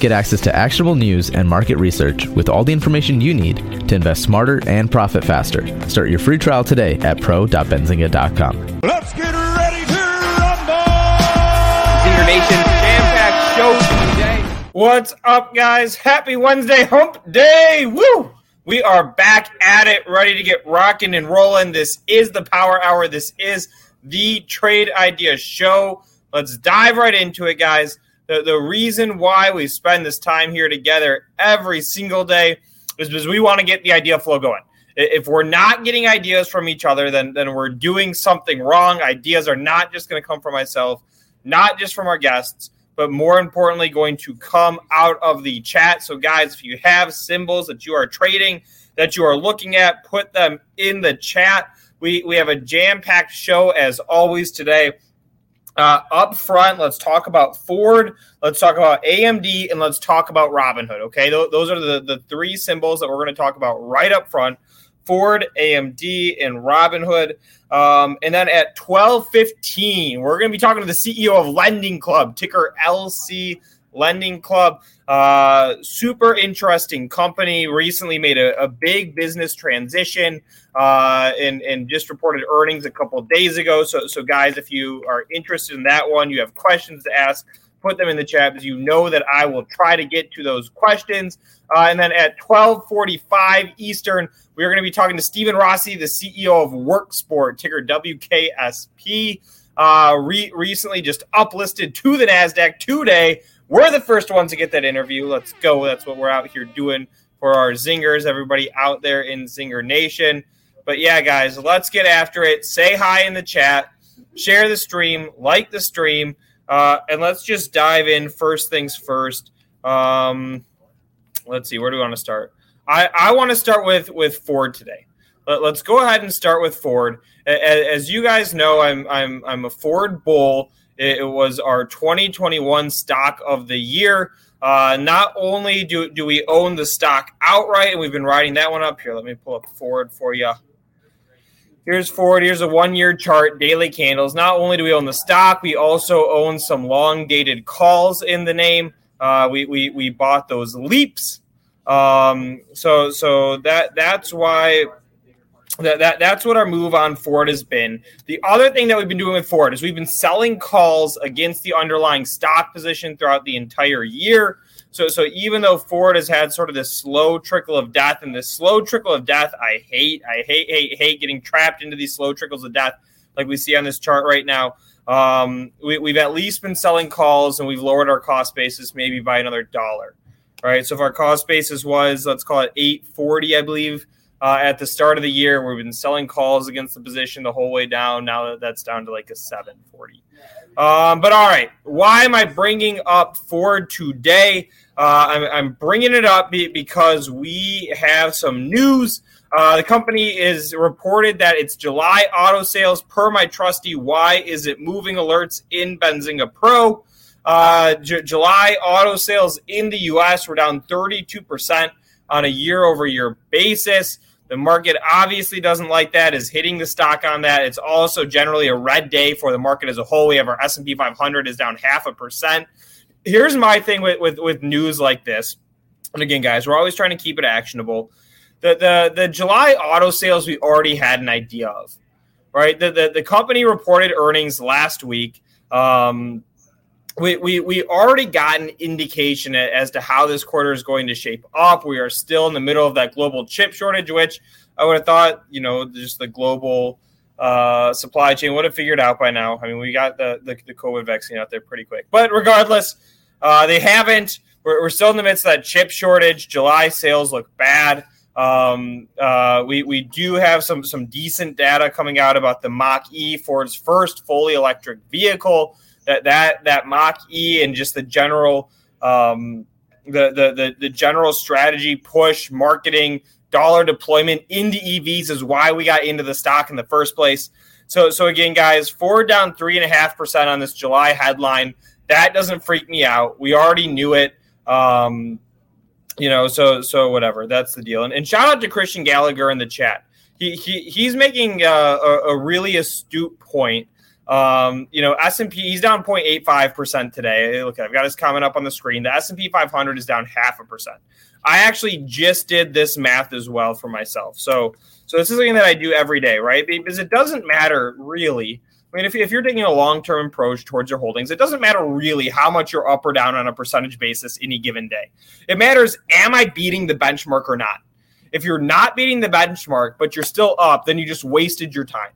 Get access to actionable news and market research with all the information you need to invest smarter and profit faster. Start your free trial today at Pro.Benzinga.com. Let's get ready to rumble! Senior Nation jam-packed show today. What's up, guys? Happy Wednesday hump day! Woo! We are back at it, ready to get rocking and rolling. This is the Power Hour. This is the Trade Idea Show. Let's dive right into it, guys. The reason why we spend this time here together every single day is because we want to get the idea flow going. If we're not getting ideas from each other, then we're doing something wrong. Ideas are not just going to come from myself, not just from our guests, but more importantly, going to come out of the chat. So guys, if you have symbols that you are trading, that you are looking at, put them in the chat. We have a jam-packed show as always today. Up front, let's talk about Ford, let's talk about AMD, and let's talk about Robinhood, okay? Those are the three symbols that we're going to talk about right up front: Ford, AMD, and Robinhood. And then at 12:15, we're going to be talking to the CEO of Lending Club, ticker LC, Lending Club. Super interesting company, recently made a big business transition. And just reported earnings a couple of days ago. So guys, if you are interested in that one, you have questions to ask, put them in the chat, because you know that I will try to get to those questions. And then at 12:45 Eastern, we are going to be talking to Stephen Rossi, the CEO of WorkSport, ticker WKSP. Recently just uplisted to the NASDAQ today. We're the first ones to get that interview. Let's go. That's what we're out here doing for our zingers, everybody out there in Zinger Nation. But yeah, guys, let's get after it. Say hi in the chat, share the stream, like the stream, and let's just dive in. First things first. Let's see, where do we want to start? I want to start with Ford today. Let's go ahead and start with Ford. As you guys know, I'm a Ford bull. It was our 2021 stock of the year. Not only do we own the stock outright, and we've been riding that one up here. Let me pull up Ford for you. Here's Ford. Here's a one-year chart, daily candles. Not only do we own the stock, we also own some long-dated calls in the name. We bought those leaps. So that's why. That's what our move on Ford has been. The other thing that we've been doing with Ford is we've been selling calls against the underlying stock position throughout the entire year. So even though Ford has had sort of this slow trickle of death, and this slow trickle of death, I hate getting trapped into these slow trickles of death like we see on this chart right now. We've at least been selling calls, and we've lowered our cost basis maybe by another $1. All right, so if our cost basis was, let's call it $8.40, I believe, at the start of the year, we've been selling calls against the position the whole way down. Now that's down to like a $7.40. But all right, why am I bringing up Ford today? I'm bringing it up because we have some news. The company is reported that its July auto sales, per my trusty Why Is It Moving alerts in Benzinga Pro. July auto sales in the U.S. were down 32% on a year-over-year basis. The market obviously doesn't like that, is hitting the stock on that. It's also generally a red day for the market as a whole. We have our S&P 500 is down 0.5%. Here's my thing with news like this. And again, guys, we're always trying to keep it actionable. The July auto sales we already had an idea of, right? The company reported earnings last week. We already got an indication as to how this quarter is going to shape up. We are still in the middle of that global chip shortage, which I would have thought, just the global supply chain would have figured out by now. I mean, we got the COVID vaccine out there pretty quick. But regardless, they haven't. We're still in the midst of that chip shortage. July sales look bad. We do have some decent data coming out about the Mach-E, Ford's first fully electric vehicle. That Mach-E and just the general the general strategy push, marketing, dollar deployment into EVs is why we got into the stock in the first place. So again, guys, Ford down 3.5% on this July headline. That doesn't freak me out. We already knew it. So whatever. That's the deal. And shout out to Christian Gallagher in the chat. He's making a really astute point. S&P, he's down 0.85% today. Look, I've got his comment up on the screen. The S&P 500 is down 0.5%. I actually just did this math as well for myself. So this is something that I do every day, right? Because it doesn't matter really. I mean, if you're taking a long-term approach towards your holdings, it doesn't matter really how much you're up or down on a percentage basis any given day. It matters, am I beating the benchmark or not? If you're not beating the benchmark, but you're still up, then you just wasted your time,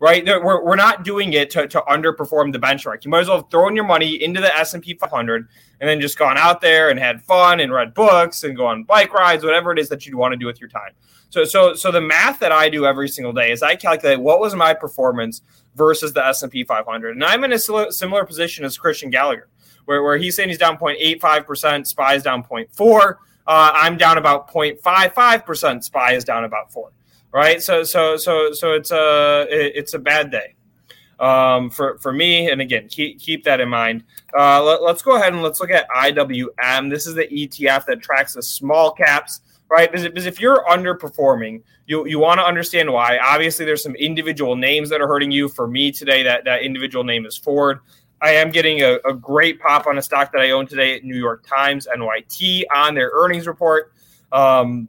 right? We're not doing it to underperform the benchmark. You might as well have thrown your money into the S&P 500 and then just gone out there and had fun and read books and go on bike rides, whatever it is that you'd want to do with your time. So the math that I do every single day is I calculate what was my performance versus the S&P 500. And I'm in a similar position as Christian Gallagher, where he's saying he's down 0.85%, SPY is down 0.4%. I'm down about 0.55%, SPY is down about 4%. Right? So it's a bad day for me. And again, keep that in mind. Let's go ahead and let's look at IWM. This is the ETF that tracks the small caps. Right, because if you're underperforming, you want to understand why. Obviously, there's some individual names that are hurting you. For me today, that individual name is Ford. I am getting a great pop on a stock that I own today at New York Times, NYT, on their earnings report. But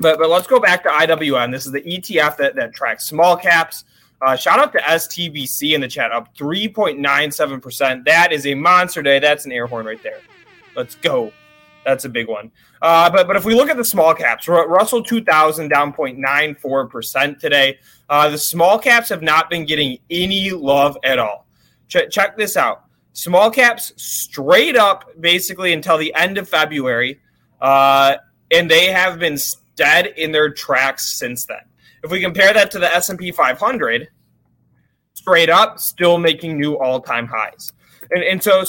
let's go back to IWM. This is the ETF that tracks small caps. Shout out to STBC in the chat, up 3.97%. That is a monster day. That's an air horn right there. Let's go. That's a big one. But if we look at the small caps, Russell 2000 down 0.94% today. The small caps have not been getting any love at all. Check this out. Small caps straight up basically until the end of February, and they have been dead in their tracks since then. If we compare that to the S&P 500, straight up still making new all-time highs. And so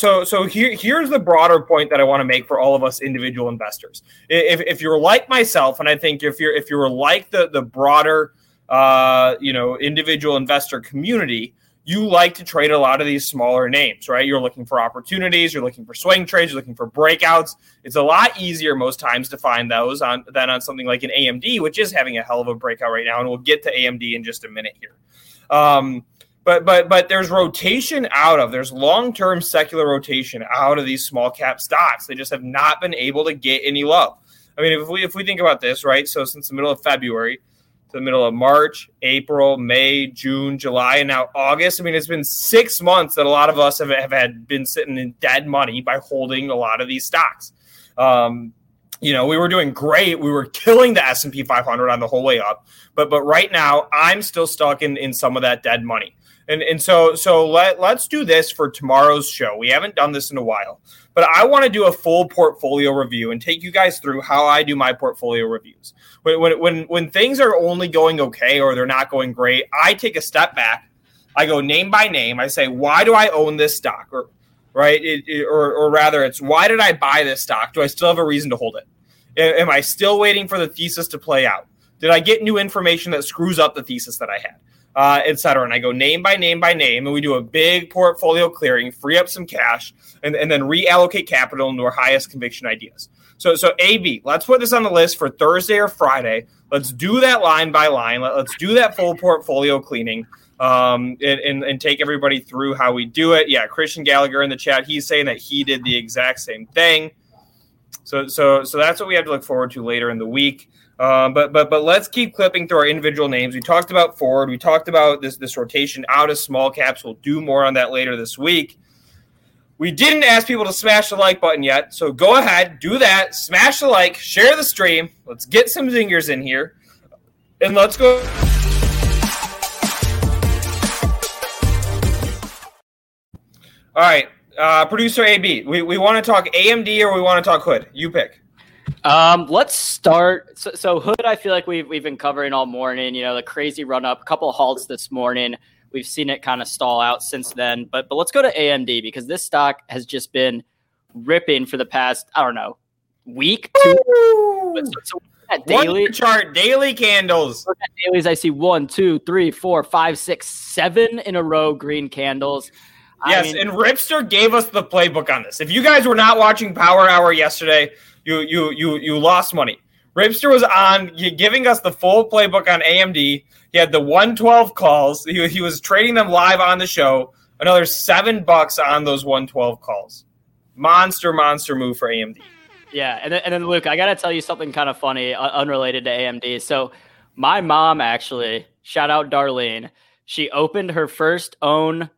here's the broader point that I want to make for all of us individual investors. If you're like myself, and I think if you're like the broader individual investor community, you like to trade a lot of these smaller names, right? You're looking for opportunities, you're looking for swing trades, you're looking for breakouts. It's a lot easier most times to find those than on something like an AMD, which is having a hell of a breakout right now, and we'll get to AMD in just a minute here. But there's rotation out of, there's long-term secular rotation out of these small cap stocks. They just have not been able to get any love. I mean, if we think about this, right? So since the middle of February to the middle of March, April, May, June, July, and now August, I mean, it's been 6 months that a lot of us have been sitting in dead money by holding a lot of these stocks. We were doing great. We were killing the S&P 500 on the whole way up. But right now, I'm still stuck in some of that dead money. And so let's do this for tomorrow's show. We haven't done this in a while, but I want to do a full portfolio review and take you guys through how I do my portfolio reviews. When things are only going okay or they're not going great, I take a step back. I go name by name. I say, why do I own this stock? Or right, or rather, it's why did I buy this stock? Do I still have a reason to hold it? Am I still waiting for the thesis to play out? Did I get new information that screws up the thesis that I had? Et cetera. And I go name by name by name, and we do a big portfolio clearing, free up some cash, and then reallocate capital into our highest conviction ideas. So AB, let's put this on the list for Thursday or Friday. Let's do that line by line. Let's do that full portfolio cleaning and take everybody through how we do it. Yeah, Christian Gallagher in the chat, he's saying that he did the exact same thing. So that's what we have to look forward to later in the week. But let's keep clipping through our individual names. We talked about Ford. We talked about this rotation out of small caps. We'll do more on that later this week. We didn't ask people to smash the like button yet, so go ahead, do that. Smash the like, share the stream. Let's get some zingers in here, and let's go. All right, Producer AB, we want to talk AMD or we want to talk Hood. You pick. Let's start. So Hood, I feel like we've been covering all morning, the crazy run up, a couple halts this morning. We've seen it kind of stall out since then, but let's go to AMD because this stock has just been ripping for the past, I don't know, week, 2 weeks. So daily one chart, daily candles. Dailies, I see 1, 2, 3, 4, 5, 6, 7 in a row green candles. Yes, and Ripster gave us the playbook on this. If you guys were not watching Power Hour yesterday, you lost money. Ripster was on giving us the full playbook on AMD. He had the 112 calls. He was trading them live on the show. Another $7 on those 112 calls. Monster move for AMD. Yeah, and then Luke, I got to tell you something kind of funny, unrelated to AMD. So my mom actually, shout out Darlene, she opened her first own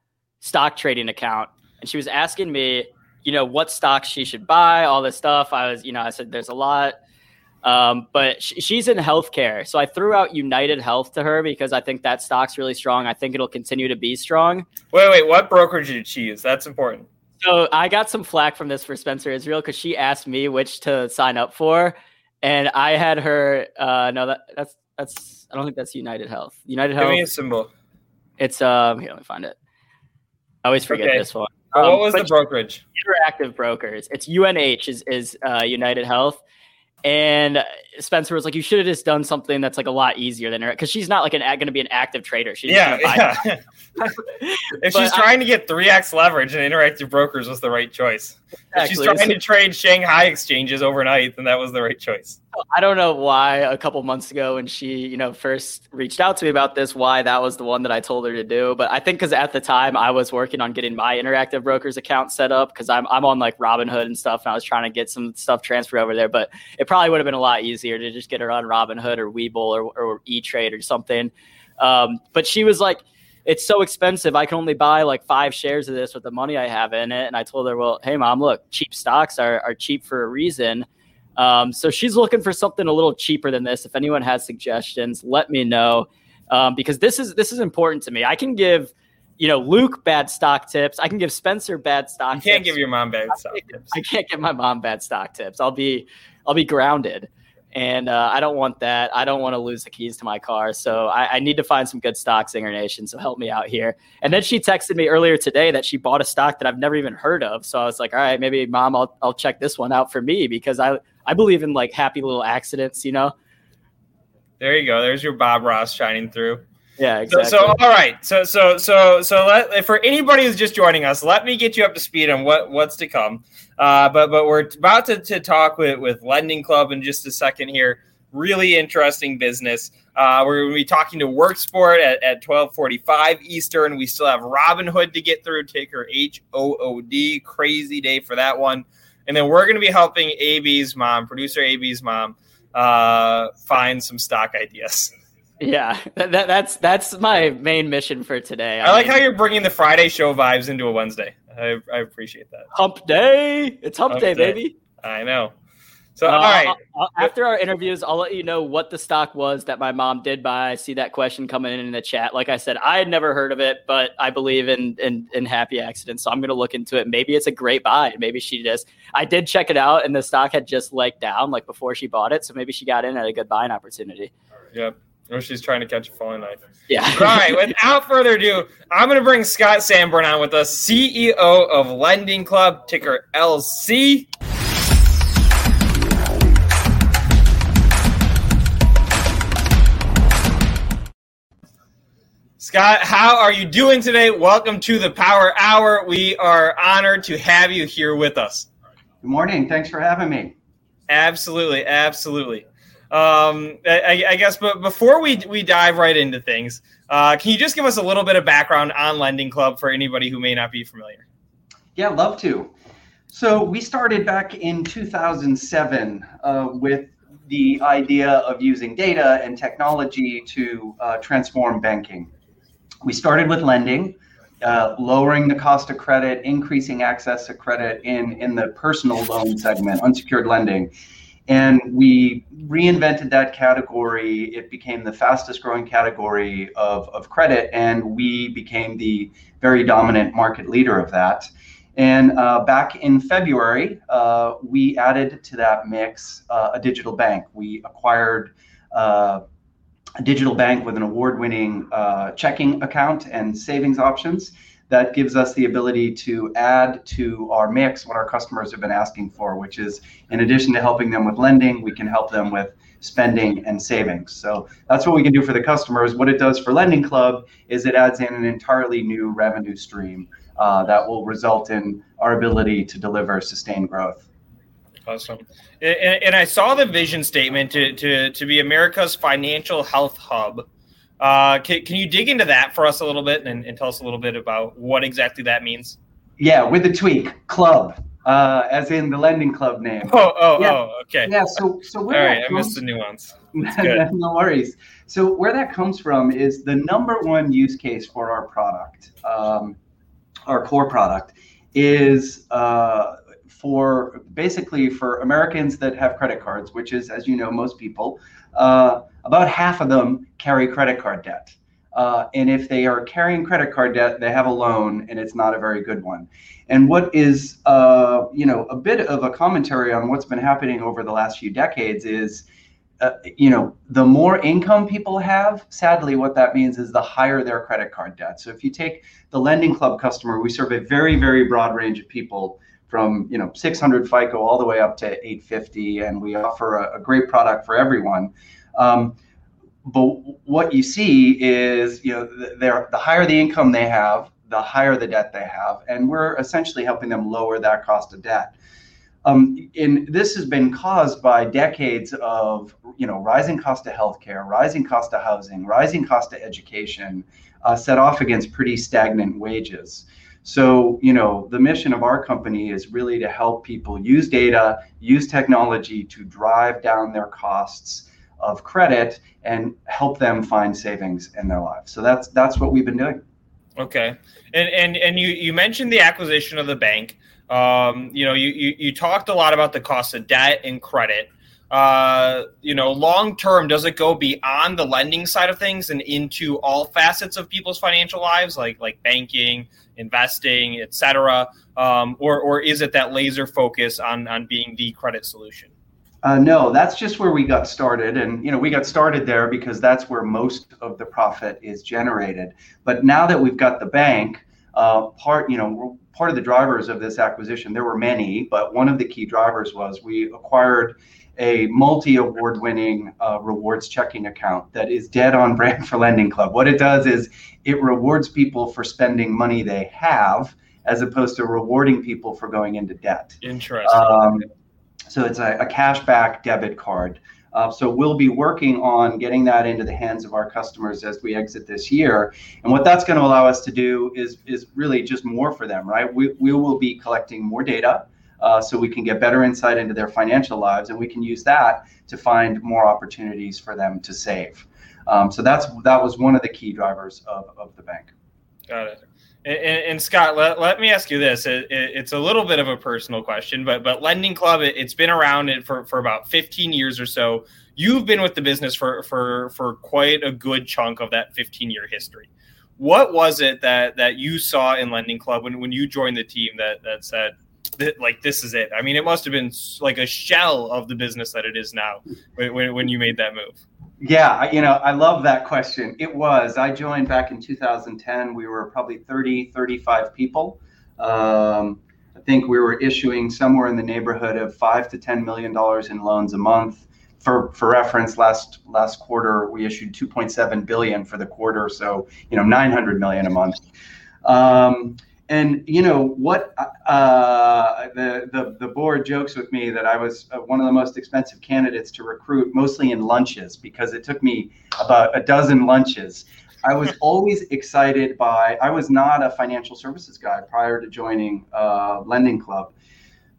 stock trading account, and she was asking me, what stocks she should buy, all this stuff. I said there's a lot. But she's in healthcare. So I threw out UnitedHealth to her because I think that stock's really strong. I think it'll continue to be strong. Wait, what brokerage did she use? That's important. So I got some flack from this for Spencer Israel because she asked me which to sign up for. And I had her, no, I don't think that's UnitedHealth. UnitedHealth. Give me a symbol. It's, here, let me find it. I always forget this one. What was the brokerage? Interactive Brokers. It's UNH is UnitedHealth. And Spencer was like, you should have just done something that's like a lot easier than her, because she's not like going to be an active trader. She's yeah. If she's trying to get 3x leverage, and Interactive Brokers was the right choice. Exactly. If she's trying to trade Shanghai exchanges overnight, then that was the right choice. I don't know why a couple months ago when she, first reached out to me about this, why that was the one that I told her to do. But I think because at the time I was working on getting my Interactive Brokers account set up, because I'm on like Robinhood and stuff, and I was trying to get some stuff transferred over there. But it probably would have been a lot easier to just get her on Robinhood or Webull or E-Trade or something. But she was like, it's so expensive. I can only buy like 5 shares of this with the money I have in it. And I told her, well, hey, Mom, look, cheap stocks are cheap for a reason. So she's looking for something a little cheaper than this. If anyone has suggestions, let me know, because this is important to me. I can give, Luke bad stock tips. I can give Spencer bad stock tips. You can't give your mom bad stock tips. I can't give my mom bad stock tips. I'll be grounded. And I don't want that. I don't want to lose the keys to my car. So I need to find some good stocks, Zinger Nation. So help me out here. And then she texted me earlier today that she bought a stock that I've never even heard of. So I was like, all right, maybe Mom, I'll check this one out for me, because I believe in like happy little accidents, There you go. There's your Bob Ross shining through. Yeah, exactly. So all right. So for anybody who's just joining us, let me get you up to speed on what's to come. But we're about to talk with Lending Club in just a second here. Really interesting business. We're going to be talking to WorkSport at 12:45 Eastern. We still have Robinhood to get through. Ticker HOOD. Crazy day for that one. And then we're going to be helping AB's mom, producer AB's mom, find some stock ideas. Yeah, that's my main mission for today. I like how you're bringing the Friday show vibes into a Wednesday. I appreciate that. Hump day. It's hump day, baby. I know. So, all right. After our interviews, I'll let you know what the stock was that my mom did buy. I see that question coming in the chat. Like I said, I had never heard of it, but I believe in happy accidents. So I'm going to look into it. Maybe it's a great buy. Maybe she just – I did check it out, and the stock had just legged down like before she bought it. So maybe she got in at a good buying opportunity. Yep. Or she's trying to catch a falling knife. Yeah. All right. Without further ado, I'm going to bring Scott Sanborn on with us, CEO of Lending Club, ticker LC. Scott, how are you doing today? Welcome to the Power Hour. We are honored to have you here with us. Good morning. Thanks for having me. Absolutely. Absolutely. I guess, but before we dive right into things, can you just give us a little bit of background on Lending Club for anybody who may not be familiar? Yeah, love to. So we started back in 2007 with the idea of using data and technology to transform banking. We started with lending, lowering the cost of credit, increasing access to credit in the personal loan segment, unsecured lending. And we reinvented that category. It became the fastest growing category of credit, and we became the very dominant market leader of that. And back in February, we added to that mix a digital bank. We acquired a digital bank with an award-winning checking account and savings options that gives us the ability to add to our mix what our customers have been asking for, which is, in addition to helping them with lending, we can help them with spending and savings. So that's what we can do for the customers. What it does for Lending Club is it adds in an entirely new revenue stream that will result in our ability to deliver sustained growth. Awesome. And I saw the vision statement to be America's financial health hub. Can you dig into that for us a little bit and tell us a little bit about what exactly that means? Yeah, with a tweak, club, as in the Lending Club name. Okay. Yeah, so where all right, I missed the nuance. Good. No worries. So where that comes from is the number one use case for our product, our core product, is for Americans that have credit cards, which is, as you know, most people. About half of them carry credit card debt. And if they are carrying credit card debt, they have a loan, and it's not a very good one. And what is, a bit of a commentary on what's been happening over the last few decades is, the more income people have, sadly, what that means is the higher their credit card debt. So if you take the Lending Club customer, we serve a very, very broad range of people from 600 FICO all the way up to 850, and we offer a great product for everyone. But what you see is, the higher the income they have, the higher the debt they have, and we're essentially helping them lower that cost of debt. And this has been caused by decades of, rising cost of healthcare, rising cost of housing, rising cost of education, set off against pretty stagnant wages. So, the mission of our company is really to help people use data, use technology to drive down their costs of credit and help them find savings in their lives. So that's what we've been doing. Okay. And you mentioned the acquisition of the bank. You talked a lot about the cost of debt and credit. Long term, does it go beyond the lending side of things and into all facets of people's financial lives, like banking, investing, et cetera? Or is it that laser focus on being the credit solution? No, that's just where we got started. And, we got started there because that's where most of the profit is generated. But now that we've got the bank, part of the drivers of this acquisition, there were many, but one of the key drivers was we acquired a multi-award-winning rewards checking account that is dead on brand for Lending Club. What it does is it rewards people for spending money they have, as opposed to rewarding people for going into debt. Interesting. So it's a cashback debit card. So we'll be working on getting that into the hands of our customers as we exit this year. And what that's going to allow us to do is really just more for them, right? We will be collecting more data. So we can get better insight into their financial lives, and we can use that to find more opportunities for them to save. So that was one of the key drivers of the bank. Got it. And Scott, let me ask you this. It's a little bit of a personal question, but Lending Club, it's been around for about 15 years or so. You've been with the business for quite a good chunk of that 15-year history. What was it that you saw in Lending Club when you joined the team that said, like, this is it? I mean, it must have been like a shell of the business that it is now when you made that move. Yeah, I love that question. It was. I joined back in 2010. We were probably 30, 35 people. I think we were issuing somewhere in the neighborhood of $5 to $10 million in loans a month. For reference, last quarter we issued 2.7 billion for the quarter, so 900 million a month. And what the board jokes with me that I was one of the most expensive candidates to recruit, mostly in lunches, because it took me about a dozen lunches. I was always excited I was not a financial services guy prior to joining Lending Club.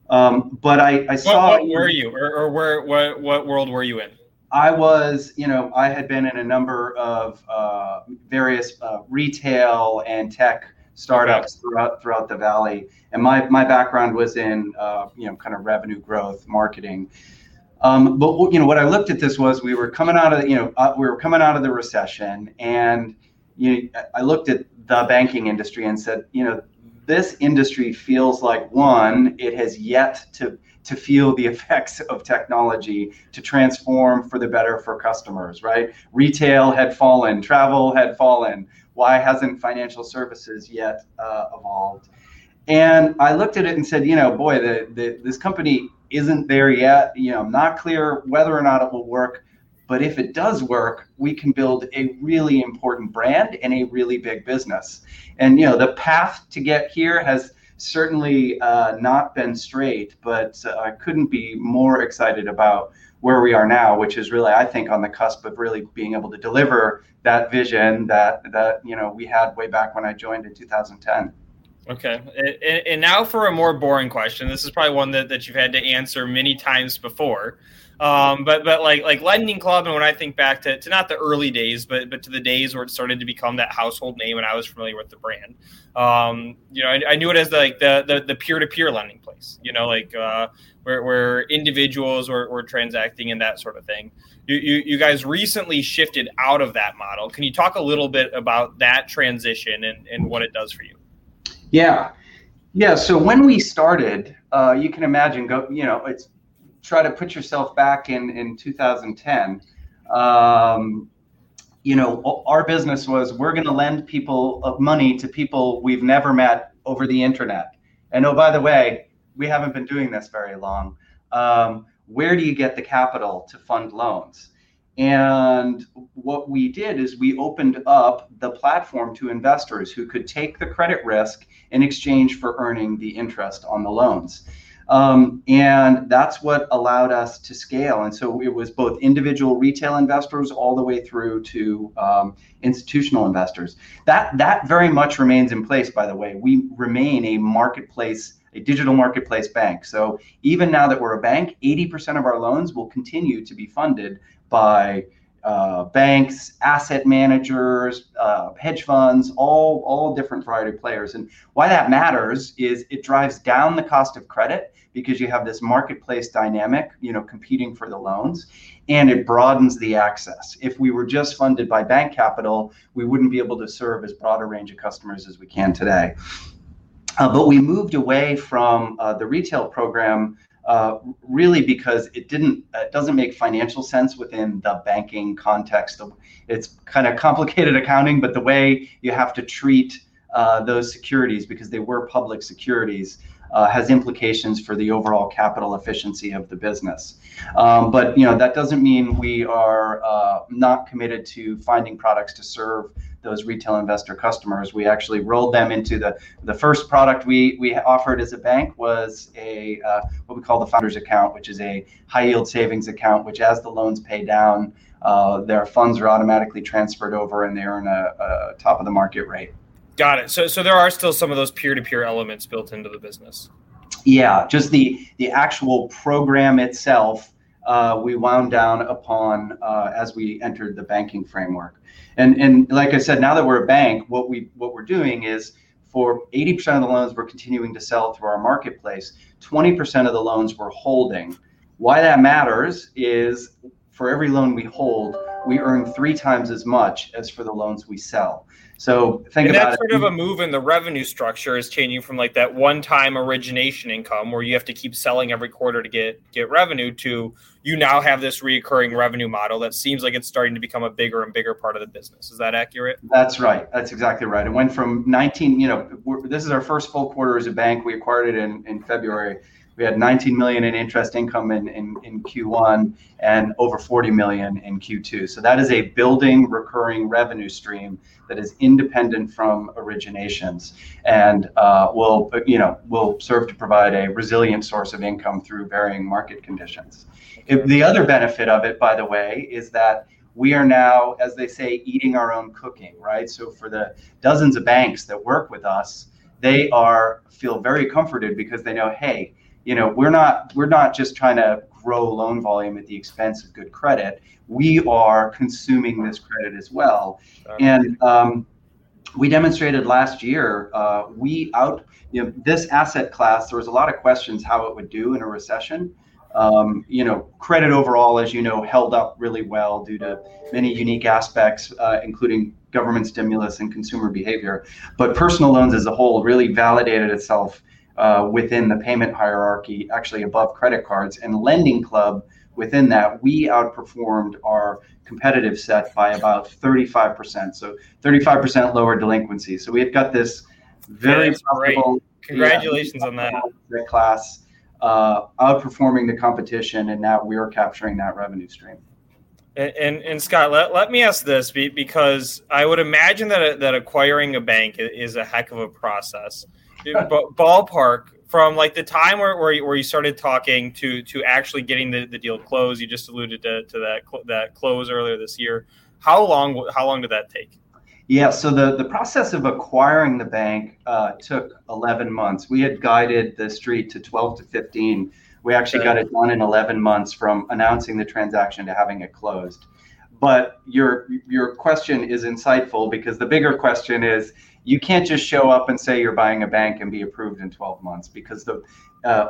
But I saw. What were you, or where? What world were you in? I was, I had been in a number of various retail and tech startups throughout the valley, and my background was in kind of revenue growth, marketing. But what I looked at this was we were coming out of the recession, and I looked at the banking industry and said, this industry feels like one, it has yet to feel the effects of technology to transform for the better for customers. Right, retail had fallen, travel had fallen. Why hasn't financial services yet evolved? And I looked at it and said, you know, boy, this company isn't there yet. You know, I'm not clear whether or not it will work. But if it does work, we can build a really important brand and a really big business. And, you know, the path to get here has certainly not been straight, but I couldn't be more excited about where we are now, which is really, I think, on the cusp of really being able to deliver that vision that you know, we had way back when I joined in 2010. Okay. And now for a more boring question. This is probably one that you've had to answer many times before. But like Lending Club, and when I think back to not the early days, but to the days where it started to become that household name and I was familiar with the brand, you know, I knew it as the peer-to-peer lending place, you know, like where individuals were transacting and that sort of thing. You guys recently shifted out of that model. Can you talk a little bit about that transition and what it does for you? Yeah. So when we started, you can imagine, try to put yourself back in 2010. You know, our business was, we're going to lend people money to people we've never met over the internet. And oh, by the way, we haven't been doing this very long. Where do you get the capital to fund loans? And what we did is we opened up the platform to investors who could take the credit risk in exchange for earning the interest on the loans. And that's what allowed us to scale. And so it was both individual retail investors all the way through to institutional investors. That very much remains in place, by the way. We remain a marketplace, a digital marketplace bank. So even now that we're a bank, 80% of our loans will continue to be funded by banks, asset managers, hedge funds, all different variety of players. And why that matters is it drives down the cost of credit because you have this marketplace dynamic, you know, competing for the loans, and it broadens the access. If we were just funded by bank capital, we wouldn't be able to serve as broad a range of customers as we can today. But we moved away from the retail program really because it doesn't make financial sense within the banking context. It's kind of complicated accounting, but the way you have to treat those securities, because they were public securities, has implications for the overall capital efficiency of the business. But you know, that doesn't mean we are not committed to finding products to serve those retail investor customers. We actually rolled them into the first product we offered as a bank was a what we call the founder's account, which is a high yield savings account, which as the loans pay down, their funds are automatically transferred over and they earn a top of the market rate. Got it. So there are still some of those peer-to-peer elements built into the business. Yeah, just the actual program itself, we wound down upon as we entered the banking framework. And like I said, now that we're a bank, what we're doing is for 80% of the loans we're continuing to sell through our marketplace, 20% of the loans we're holding. Why that matters is for every loan we hold, we earn 3 times as much as for the loans we sell. So think about it. And that's sort of a move in the revenue structure is changing from like that one-time origination income where you have to keep selling every quarter to get revenue to you now have this recurring revenue model that seems like it's starting to become a bigger and bigger part of the business. Is that accurate? That's right. That's exactly right. It went from 19, you know, this is our first full quarter as a bank. We acquired it in February. We had $19 million in interest income in Q1 and over $40 million in Q2. So that is a building recurring revenue stream that is independent from originations and will serve to provide a resilient source of income through varying market conditions. The other benefit of it, by the way, is that we are now, as they say, eating our own cooking, right? So for the dozens of banks that work with us, they feel very comforted because they know, hey, you know, we're not just trying to grow loan volume at the expense of good credit. We are consuming this credit as well. And we demonstrated last year, this asset class, there was a lot of questions how it would do in a recession. You know, credit overall, as you know, held up really well due to many unique aspects, including government stimulus and consumer behavior. But personal loans as a whole really validated itself within the payment hierarchy, actually above credit cards. And Lending Club within that, we outperformed our competitive set by about 35%. So 35% lower delinquency. So we had got this very profitable. Congratulations on that class outperforming the competition, and now we are capturing that revenue stream. And Scott, let me ask this, because I would imagine that acquiring a bank is a heck of a process. Ballpark, from like the time where you started talking to actually getting the deal closed, you just alluded to that close earlier this year. How long did that take? Yeah, so the process of acquiring the bank took 11 months. We had guided the street to 12 to 15. We actually got it done in 11 months from announcing the transaction to having it closed. But your question is insightful, because the bigger question is, you can't just show up and say you're buying a bank and be approved in 12 months, because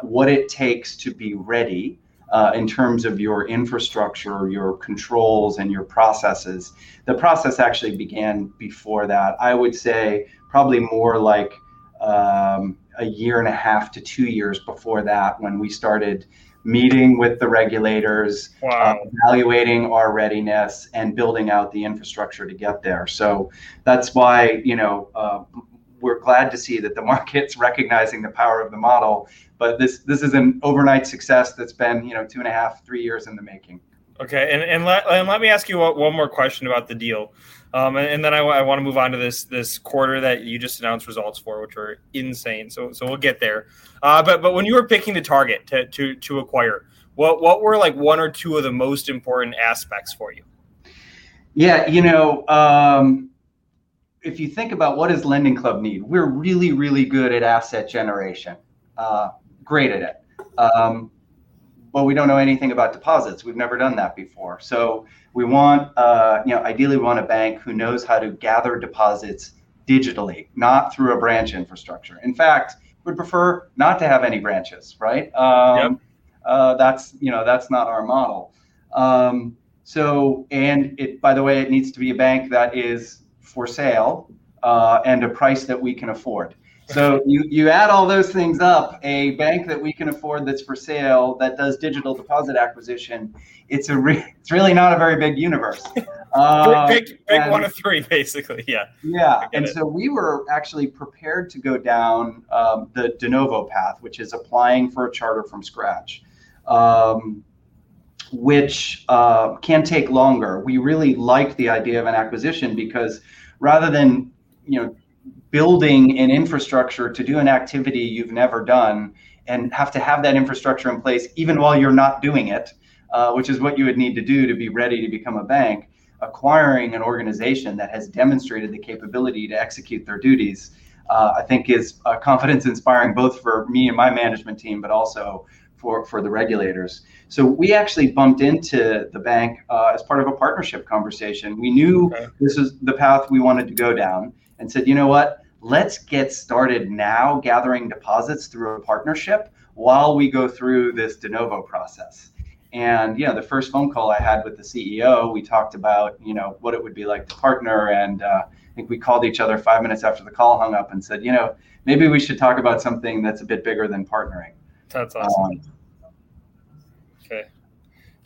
what it takes to be ready in terms of your infrastructure, your controls, and your processes. The process actually began before that. I would say probably more like a year and a half to 2 years before that, when we started meeting with the regulators, evaluating our readiness, and building out the infrastructure to get there. So that's why, we're glad to see that the market's recognizing the power of the model. But this is an overnight success that's been, 2.5-3 years in the making. Okay, and let me ask you one more question about the deal. And then I want to move on to this quarter that you just announced results for, which are insane. So we'll get there. But when you were picking the target to acquire, what were like one or two of the most important aspects for you? Yeah, if you think about what does Lending Club need, we're really, really good at asset generation. Great at it. But we don't know anything about deposits. We've never done that before. So we want, ideally we want a bank who knows how to gather deposits digitally, not through a branch infrastructure. In fact, we'd prefer not to have any branches, right? That's not our model. By the way, it needs to be a bank that is for sale and a price that we can afford. So you add all those things up, a bank that we can afford that's for sale, that does digital deposit acquisition, it's really not a very big universe. Pick one of three, basically, yeah. Yeah, so we were actually prepared to go down the de novo path, which is applying for a charter from scratch, which can take longer. We really like the idea of an acquisition, because rather than, building an infrastructure to do an activity you've never done and have to have that infrastructure in place even while you're not doing it, which is what you would need to do to be ready to become a bank, acquiring an organization that has demonstrated the capability to execute their duties, I think is confidence inspiring, both for me and my management team, but also for the regulators. So we actually bumped into the bank as part of a partnership conversation. We knew this was the path we wanted to go down, and said, you know what, let's get started now gathering deposits through a partnership while we go through this de novo process. And the first phone call I had with the CEO, we talked about what it would be like to partner, and I think we called each other 5 minutes after the call hung up and said, maybe we should talk about something that's a bit bigger than partnering. That's awesome. Okay.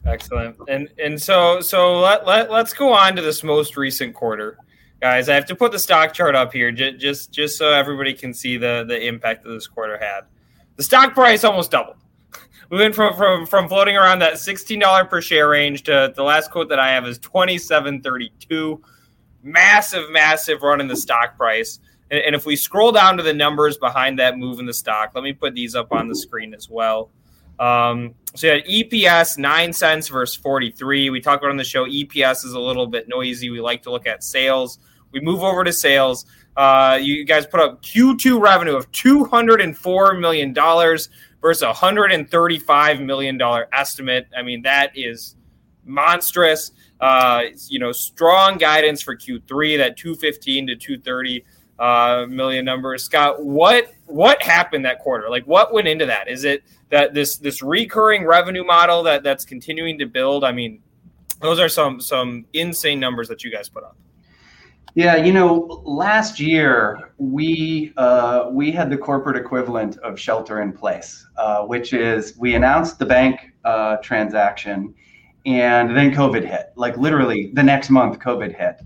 Excellent. And so let's go on to this most recent quarter. Guys, I have to put the stock chart up here just so everybody can see the impact that this quarter had. The stock price almost doubled. We went from floating around that $16 per share range to the last quote that I have is $27.32. Massive run in the stock price. And if we scroll down to the numbers behind that move in the stock, let me put these up on the screen as well. So you had EPS 9 cents versus 43. We talked about on the show, EPS is a little bit noisy. We like to look at sales. We move over to sales. You guys put up Q2 revenue of $204 million versus $135 million estimate. I mean, that is monstrous. Strong guidance for Q3, that 215 to 230 million number. Scott, what happened that quarter? Like, what went into that? Is it that this recurring revenue model that's continuing to build? I mean, those are some insane numbers that you guys put up. Yeah, you know, last year we had the corporate equivalent of shelter in place, which is we announced the bank transaction, and then COVID hit. Like literally the next month, COVID hit,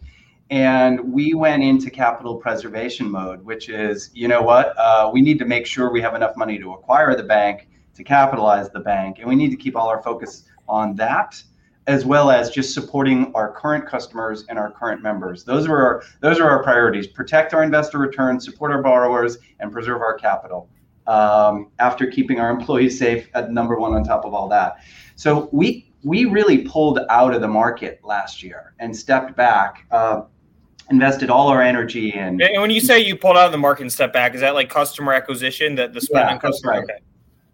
and we went into capital preservation mode, which is, you know what, we need to make sure we have enough money to acquire the bank, to capitalize the bank, and we need to keep all our focus on that, as well as just supporting our current customers and our current members. Those are our priorities: protect our investor returns, support our borrowers, and preserve our capital, after keeping our employees safe at number one on top of all that. So we really pulled out of the market last year and stepped back, invested all our energy in. And when you say you pulled out of the market and stepped back, is that like customer acquisition, that the spend on customer? Right. Okay.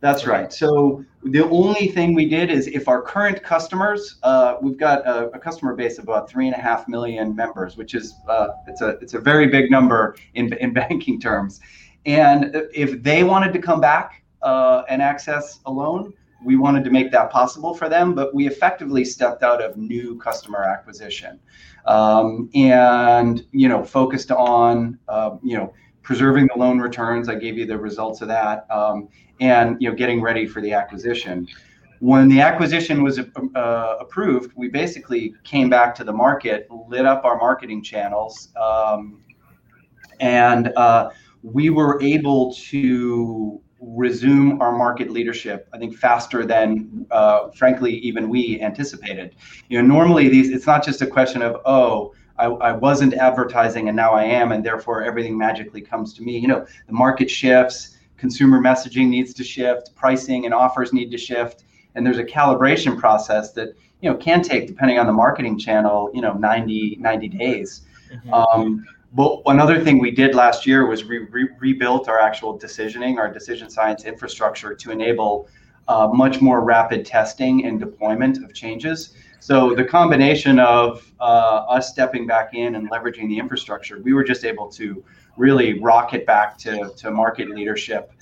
That's right. So the only thing we did is if our current customers, we've got a customer base of about 3.5 million members, which is it's a very big number in banking terms. And if they wanted to come back and access a loan, we wanted to make that possible for them. But we effectively stepped out of new customer acquisition, and focused on preserving the loan returns. I gave you the results of that, and getting ready for the acquisition. When the acquisition was approved, we basically came back to the market, lit up our marketing channels, and we were able to resume our market leadership, I think, faster than, frankly, even we anticipated. Normally it's not just a question of, I wasn't advertising and now I am, and therefore everything magically comes to me. The market shifts, consumer messaging needs to shift, pricing and offers need to shift. And there's a calibration process that, can take, depending on the marketing channel, 90 days. Mm-hmm. But another thing we did last year was we rebuilt our actual decisioning, our decision science infrastructure to enable much more rapid testing and deployment of changes. So the combination of us stepping back in and leveraging the infrastructure, we were just able to really rocket back to market leadership,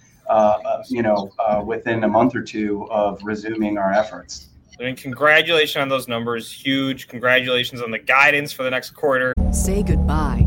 within a month or two of resuming our efforts. And congratulations on those numbers. Huge. Congratulations on the guidance for the next quarter. Say goodbye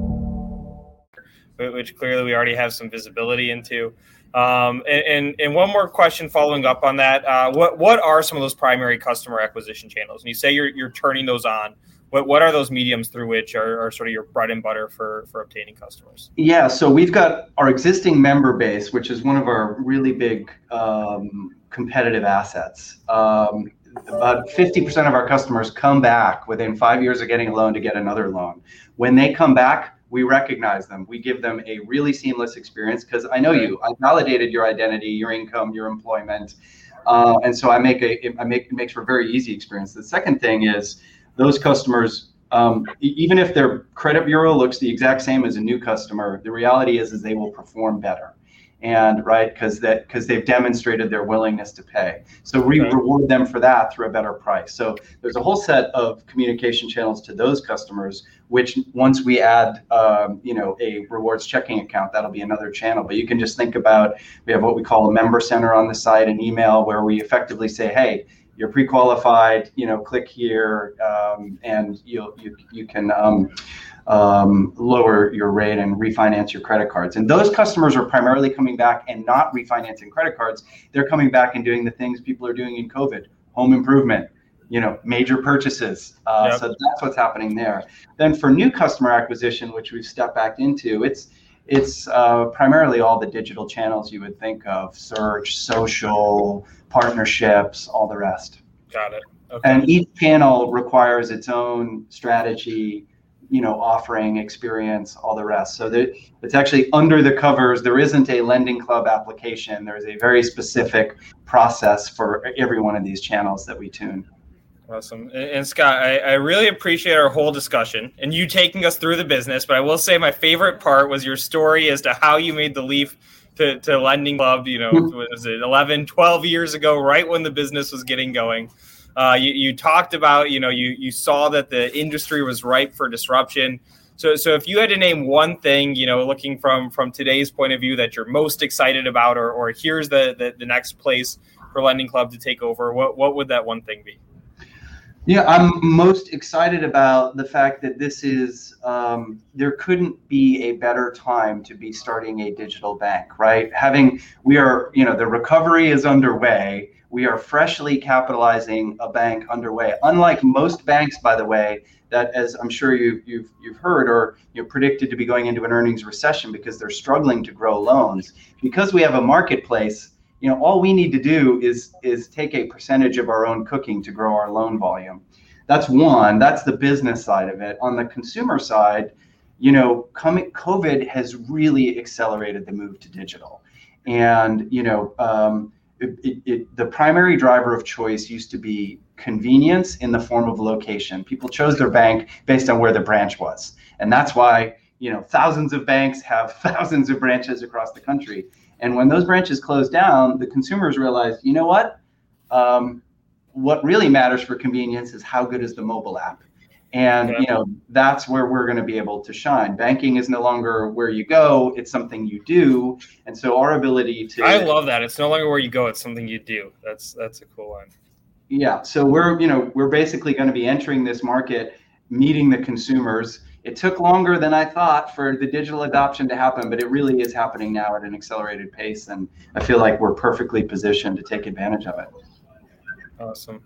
Which clearly we already have some visibility into. And one more question following up on that. What are some of those primary customer acquisition channels? And you say you're turning those on. What are those mediums through which are sort of your bread and butter for obtaining customers? Yeah, so we've got our existing member base, which is one of our really big competitive assets. About 50% of our customers come back within 5 years of getting a loan to get another loan. When they come back, we recognize them. We give them a really seamless experience because I know you. I validated your identity, your income, your employment, and so it makes for a very easy experience. The second thing is those customers, even if their credit bureau looks the exact same as a new customer, the reality is they will perform better. And right, because they've demonstrated their willingness to pay. So we reward them for that through a better price. So there's a whole set of communication channels to those customers, which once we add, a rewards checking account, that'll be another channel. But you can just think about, we have what we call a member center on the site, an email where we effectively say, hey, you're pre-qualified, click here, and you can lower your rate and refinance your credit cards. And those customers are primarily coming back and not refinancing credit cards. They're coming back and doing the things people are doing in COVID: home improvement, major purchases. So that's what's happening there. Then for new customer acquisition, which we've stepped back into, it's primarily all the digital channels you would think of: search, social, partnerships, all the rest. Got it. Okay. And each channel requires its own strategy, offering, experience, all the rest. So that it's actually under the covers. There isn't a Lending Club application. There is a very specific process for every one of these channels that we tune. Awesome. And Scott, I really appreciate our whole discussion and you taking us through the business, but I will say my favorite part was your story as to how you made the leap to Lending Club, you know, was it 11, 12 years ago, right when the business was getting going. You talked about, you know, you saw that the industry was ripe for disruption. So if you had to name one thing, you know, looking from today's point of view that you're most excited about, or here's the next place for Lending Club to take over, what would that one thing be? Yeah, I'm most excited about the fact that this is, there couldn't be a better time to be starting a digital bank, right? We are, you know, the recovery is underway. We are freshly capitalizing a bank underway. Unlike most banks, by the way, that, as I'm sure you've heard, or you're predicted to be going into an earnings recession because they're struggling to grow loans. Because we have a marketplace, you know, all we need to do is take a percentage of our own cooking to grow our loan volume. That's one. That's the business side of it. On the consumer side, you know, COVID has really accelerated the move to digital, and you know. The primary driver of choice used to be convenience in the form of location. People chose their bank based on where the branch was. And that's why, you know, thousands of banks have thousands of branches across the country. And when those branches closed down, the consumers realized, you know what really matters for convenience is how good is the mobile app. And, you know, that's where we're going to be able to shine. Banking is no longer where you go. It's something you do. And so our ability to. I love that. It's no longer where you go. It's something you do. That's a cool one. Yeah. So we're basically going to be entering this market, meeting the consumers. It took longer than I thought for the digital adoption to happen, but it really is happening now at an accelerated pace. And I feel like we're perfectly positioned to take advantage of it. Awesome.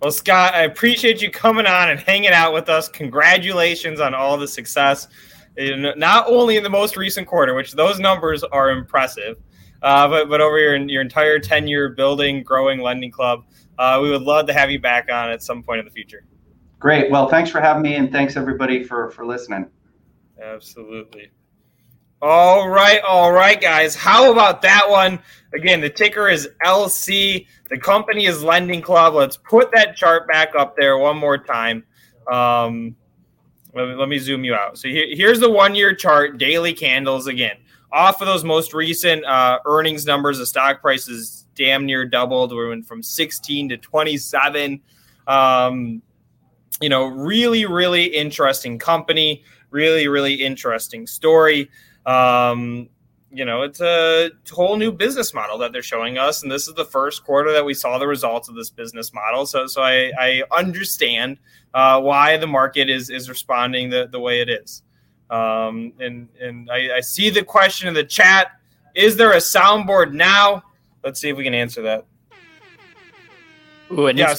Well, Scott, I appreciate you coming on and hanging out with us. Congratulations on all the success, not only in the most recent quarter, which those numbers are impressive, but over your entire tenure building, growing Lending Club. We would love to have you back on at some point in the future. Great. Well, thanks for having me, and thanks, everybody, for listening. Absolutely. All right, guys. How about that one? Again, the ticker is LC. The company is Lending Club. Let's put that chart back up there one more time. Let me zoom you out. So here's the one-year chart, daily candles again. Off of those most recent earnings numbers, the stock price is damn near doubled. We went from 16 to 27. You know, really, really interesting company. Really, really interesting story. You know, it's a whole new business model that they're showing us. And this is the first quarter that we saw the results of this business model. So I understand why the market is responding the way it is. And I see the question in the chat. Is there a soundboard now? Let's see if we can answer that. Ooh, it needs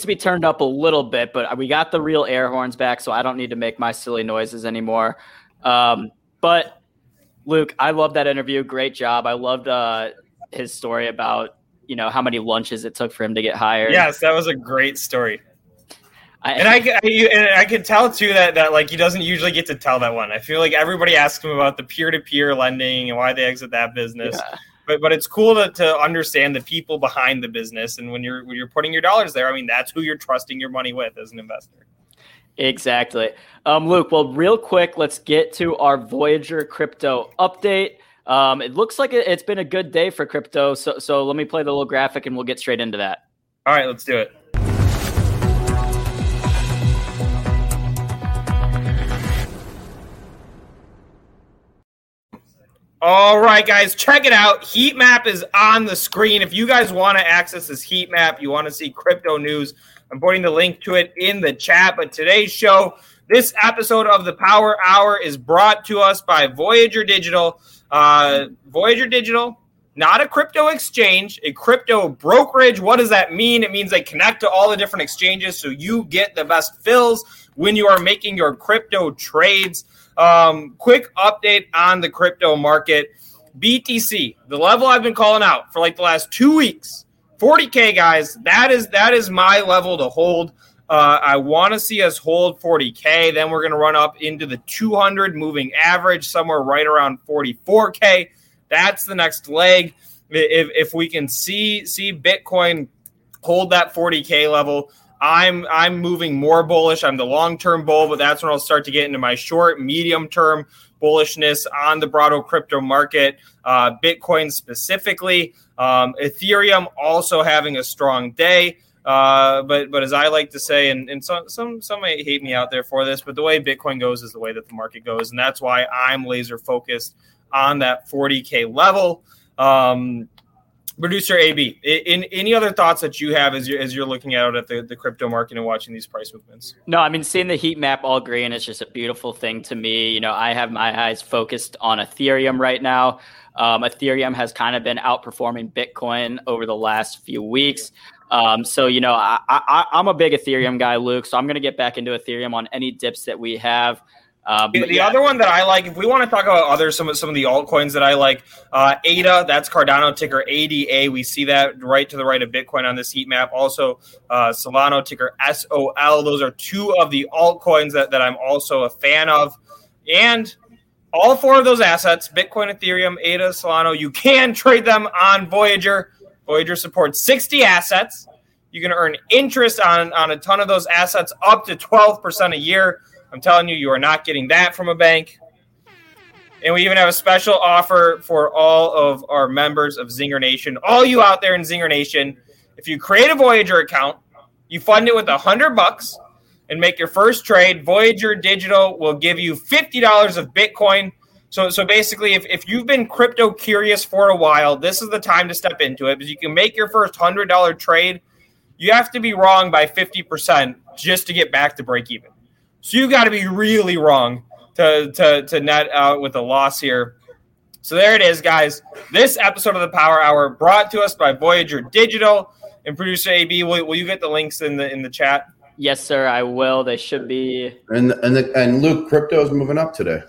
to be turned up a little bit, but we got the real air horns back, so I don't need to make my silly noises anymore. But, Luke, I love that interview. Great job. I loved his story about, you know, how many lunches it took for him to get hired. Yes, that was a great story. I can tell, too, that like he doesn't usually get to tell that one. I feel like everybody asks him about the peer-to-peer lending and why they exit that business. Yeah. But it's cool to understand the people behind the business, and when you're putting your dollars there, I mean, that's who you're trusting your money with as an investor. Exactly. Luke, well, real quick, let's get to our Voyager crypto update. It looks like it's been a good day for crypto, so let me play the little graphic, and we'll get straight into that. All right, let's do it. All right, guys, check it out. Heat map is on the screen. If you guys want to access this heat map, you want to see crypto news, I'm putting the link to it in the chat. But today's show, this episode of the Power Hour, is brought to us by Voyager Digital. Voyager Digital, not a crypto exchange, a crypto brokerage. What does that mean? It means they connect to all the different exchanges so you get the best fills when you are making your crypto trades. Quick update on the crypto market. BTC, the level I've been calling out for like the last 2 weeks, 40K, guys, that is my level to hold. I want to see us hold 40K. Then we're going to run up into the 200 moving average, somewhere right around 44K. That's the next leg. If we can see Bitcoin hold that 40K level. I'm moving more bullish. I'm the long-term bull, but that's when I'll start to get into my short, medium-term bullishness on the broader crypto market, Bitcoin specifically, Ethereum also having a strong day. But as I like to say, and some may hate me out there for this, but the way Bitcoin goes is the way that the market goes. And that's why I'm laser focused on that 40K level. Producer AB, any other thoughts that you have as you're looking out at the crypto market and watching these price movements? No, I mean, seeing the heat map all green is just a beautiful thing to me. You know, I have my eyes focused on Ethereum right now. Ethereum has kind of been outperforming Bitcoin over the last few weeks. So, you know, I'm a big Ethereum guy, Luke, so I'm going to get back into Ethereum on any dips that we have. Other one that I like, if we want to talk about some of the altcoins that I like, ADA, that's Cardano ticker ADA. We see that right to the right of Bitcoin on this heat map. Also, Solano ticker SOL. Those are two of the altcoins that I'm also a fan of. And all four of those assets, Bitcoin, Ethereum, ADA, Solano, you can trade them on Voyager. Voyager supports 60 assets. You can earn interest on a ton of those assets, up to 12% a year. I'm telling you, you are not getting that from a bank. And we even have a special offer for all of our members of Zinger Nation. All you out there in Zinger Nation, if you create a Voyager account, you fund it with $100 and make your first trade, Voyager Digital will give you $50 of Bitcoin. So basically, if you've been crypto curious for a while, this is the time to step into it, because you can make your first $100 trade. You have to be wrong by 50% just to get back to break even. So you've got to be really wrong to net out with a loss here. So there it is, guys. This episode of the Power Hour brought to us by Voyager Digital. And Producer AB, will you get the links in the chat? Yes, sir, I will. They should be. And Luke, crypto is moving up today.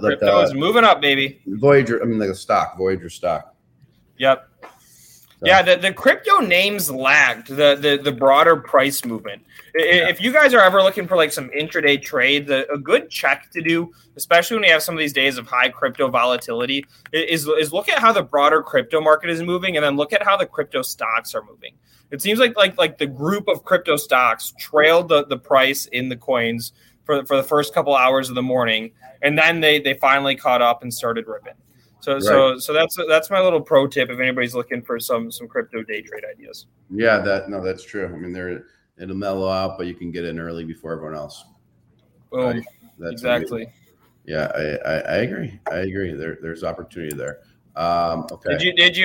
Crypto is moving up, baby. Voyager, I mean, like a stock, Voyager stock. Yep. So. Yeah, the crypto names lagged the broader price movement. Yeah. If you guys are ever looking for like some intraday trades, a good check to do, especially when you have some of these days of high crypto volatility, is look at how the broader crypto market is moving, and then look at how the crypto stocks are moving. It seems like the group of crypto stocks trailed the price in the coins for the first couple hours of the morning, and then they finally caught up and started ripping. So right. so that's my little pro tip if anybody's looking for some crypto day trade ideas. Yeah, that's true. I mean, it'll mellow out, but you can get in early before everyone else. Boom. That's exactly. Amazing. Yeah, I agree. There's opportunity there. Okay. Did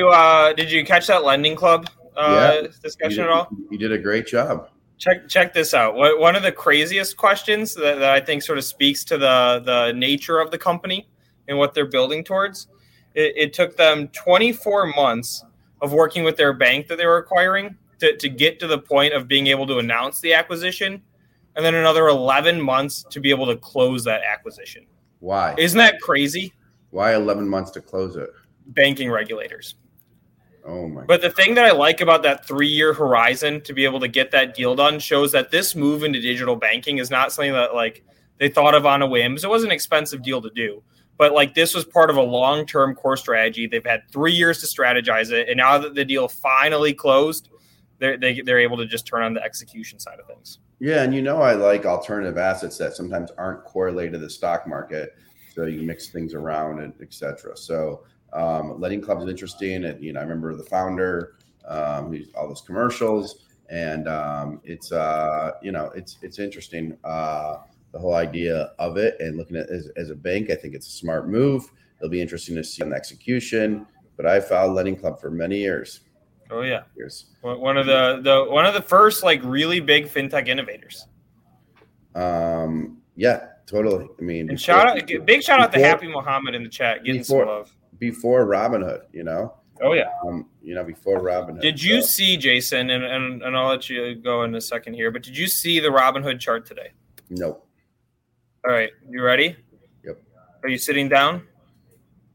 you catch that Lending Club discussion at all? You did a great job. Check this out. One of the craziest questions that I think sort of speaks to the nature of the company and what they're building towards. It took them 24 months of working with their bank that they were acquiring to get to the point of being able to announce the acquisition, and then another 11 months to be able to close that acquisition. Why? Isn't that crazy? Why 11 months to close it? Banking regulators. Oh my! But the thing that I like about that 3-year horizon to be able to get that deal done shows that this move into digital banking is not something that like they thought of on a whim. So it was an expensive deal to do. But like this was part of a long-term core strategy. They've had 3 years to strategize it, and now that the deal finally closed, they're able to just turn on the execution side of things. Yeah, and you know I like alternative assets that sometimes aren't correlated to the stock market, so you mix things around and etc. So Lending Club is interesting, and you know I remember the founder, all those commercials, and it's interesting. The whole idea of it and looking at it as a bank, I think it's a smart move. It'll be interesting to see on the execution, but I followed Lending Club for many years. Oh yeah. Years. One of the first like really big fintech innovators. Yeah, totally. I mean, and shout out to Happy Muhammad in the chat, getting some love. Before Robinhood, you know? Oh yeah. Before Robinhood. Did you see, Jason, and I'll let you go in a second here, but did you see the Robinhood chart today? No. All right, you ready? Yep. Are you sitting down?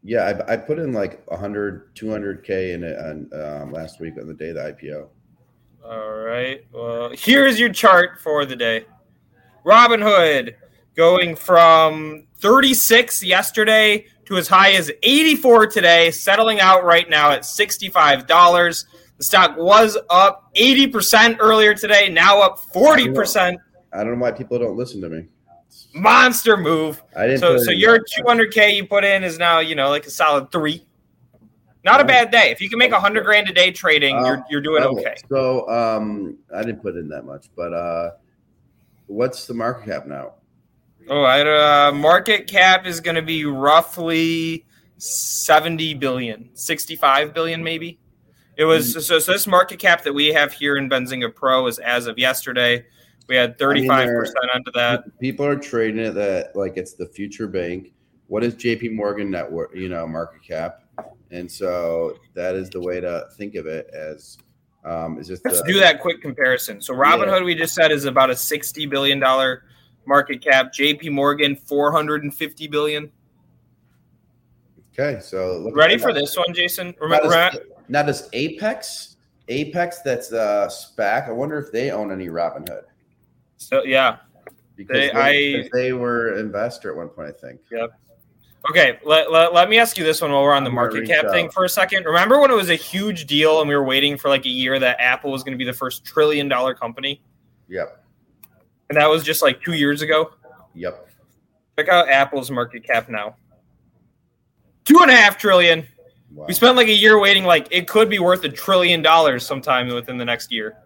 Yeah, I put in like 100, 200K in it last week on the day of the IPO. All right. Well, here's your chart for the day. Robinhood going from 36 yesterday to as high as 84 today, settling out right now at $65. The stock was up 80% earlier today, now up 40%. I don't know why people don't listen to me. Monster move. So your 200K you put in is now, you know, like a solid three. Not a bad day. If you can make $100,000 a day trading, you're doing okay. So I didn't put in that much, but what's the market cap now? Oh, market cap is going to be roughly $65 billion maybe. It was so this market cap that we have here in Benzinga Pro is as of yesterday. We had 35% under that. People are trading it that like it's the future bank. What is JP Morgan net worth, you know, market cap? And so that is the way to think of it as is just let's do that quick comparison. So Robinhood, we just said, is about a $60 billion market cap. JP Morgan, $450 billion. Okay, so ready for this one, Jason? Remember now this Apex? Apex, that's SPAC. I wonder if they own any Robinhood. So yeah, because they were an investor at one point, I think. Yep. Okay, let me ask you this one while we're on the market cap thing for a second. Remember when it was a huge deal and we were waiting for like a year that Apple was going to be the first $1 trillion company? Yep. And that was just like 2 years ago? Yep. Check out Apple's market cap now. $2.5 trillion. Wow. We spent like a year waiting like it could be worth $1 trillion sometime within the next year.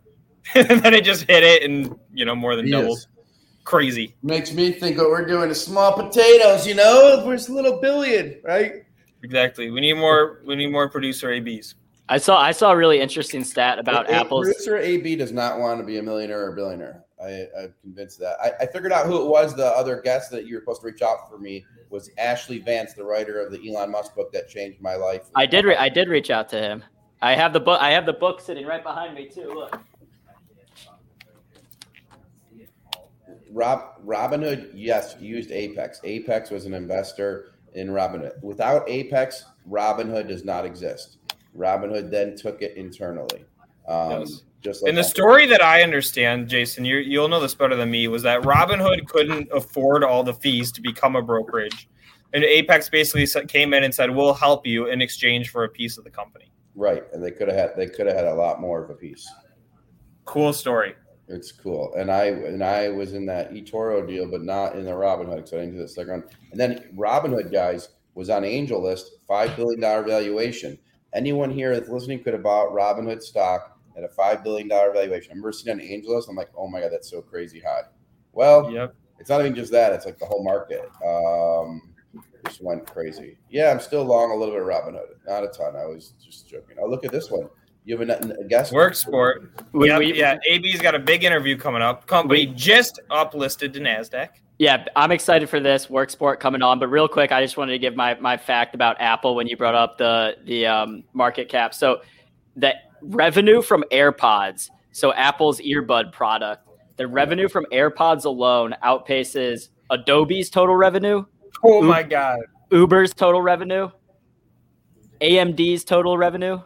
And then it just hit it and, you know, more than doubled. Crazy. Makes me think what we're doing is small potatoes, you know? We're just a little billion, right? Exactly. We need more producer ABs. I saw a really interesting stat about Apple's. Producer AB does not want to be a millionaire or a billionaire. I'm convinced that. I figured out who it was. The other guest that you were supposed to reach out for me was Ashley Vance, the writer of the Elon Musk book that changed my life. I did reach out to him. I have the book sitting right behind me too. Look. Robinhood, yes, used Apex. Apex was an investor in Robinhood. Without Apex, Robinhood does not exist. Robinhood then took it internally. Just like in the story that I understand, Jason, you'll know this better than me, was that Robinhood couldn't afford all the fees to become a brokerage. And Apex basically came in and said, we'll help you in exchange for a piece of the company. Right, and they could have had a lot more of a piece. Cool story. It's cool, and I was in that eToro deal, but not in the Robinhood, so I didn't do the second round. And then Robinhood, guys, was on AngelList, $5 billion valuation. Anyone here that's listening could have bought Robinhood stock at a $5 billion valuation. I remember sitting on AngelList, I'm like, oh my god, that's so crazy high. Well, yep. It's not even just that; it's like the whole market just went crazy. Yeah, I'm still long a little bit of Robinhood, not a ton. I was just joking. Oh, look at this one. You have a guest? WorkSport. Yeah, AB's got a big interview coming up. Company just uplisted to NASDAQ. Yeah, I'm excited for this. WorkSport coming on. But real quick, I just wanted to give my fact about Apple when you brought up the market cap. So the revenue from AirPods, so Apple's earbud product, the revenue from AirPods alone outpaces Adobe's total revenue. Oh, my God. Uber's total revenue. AMD's total revenue.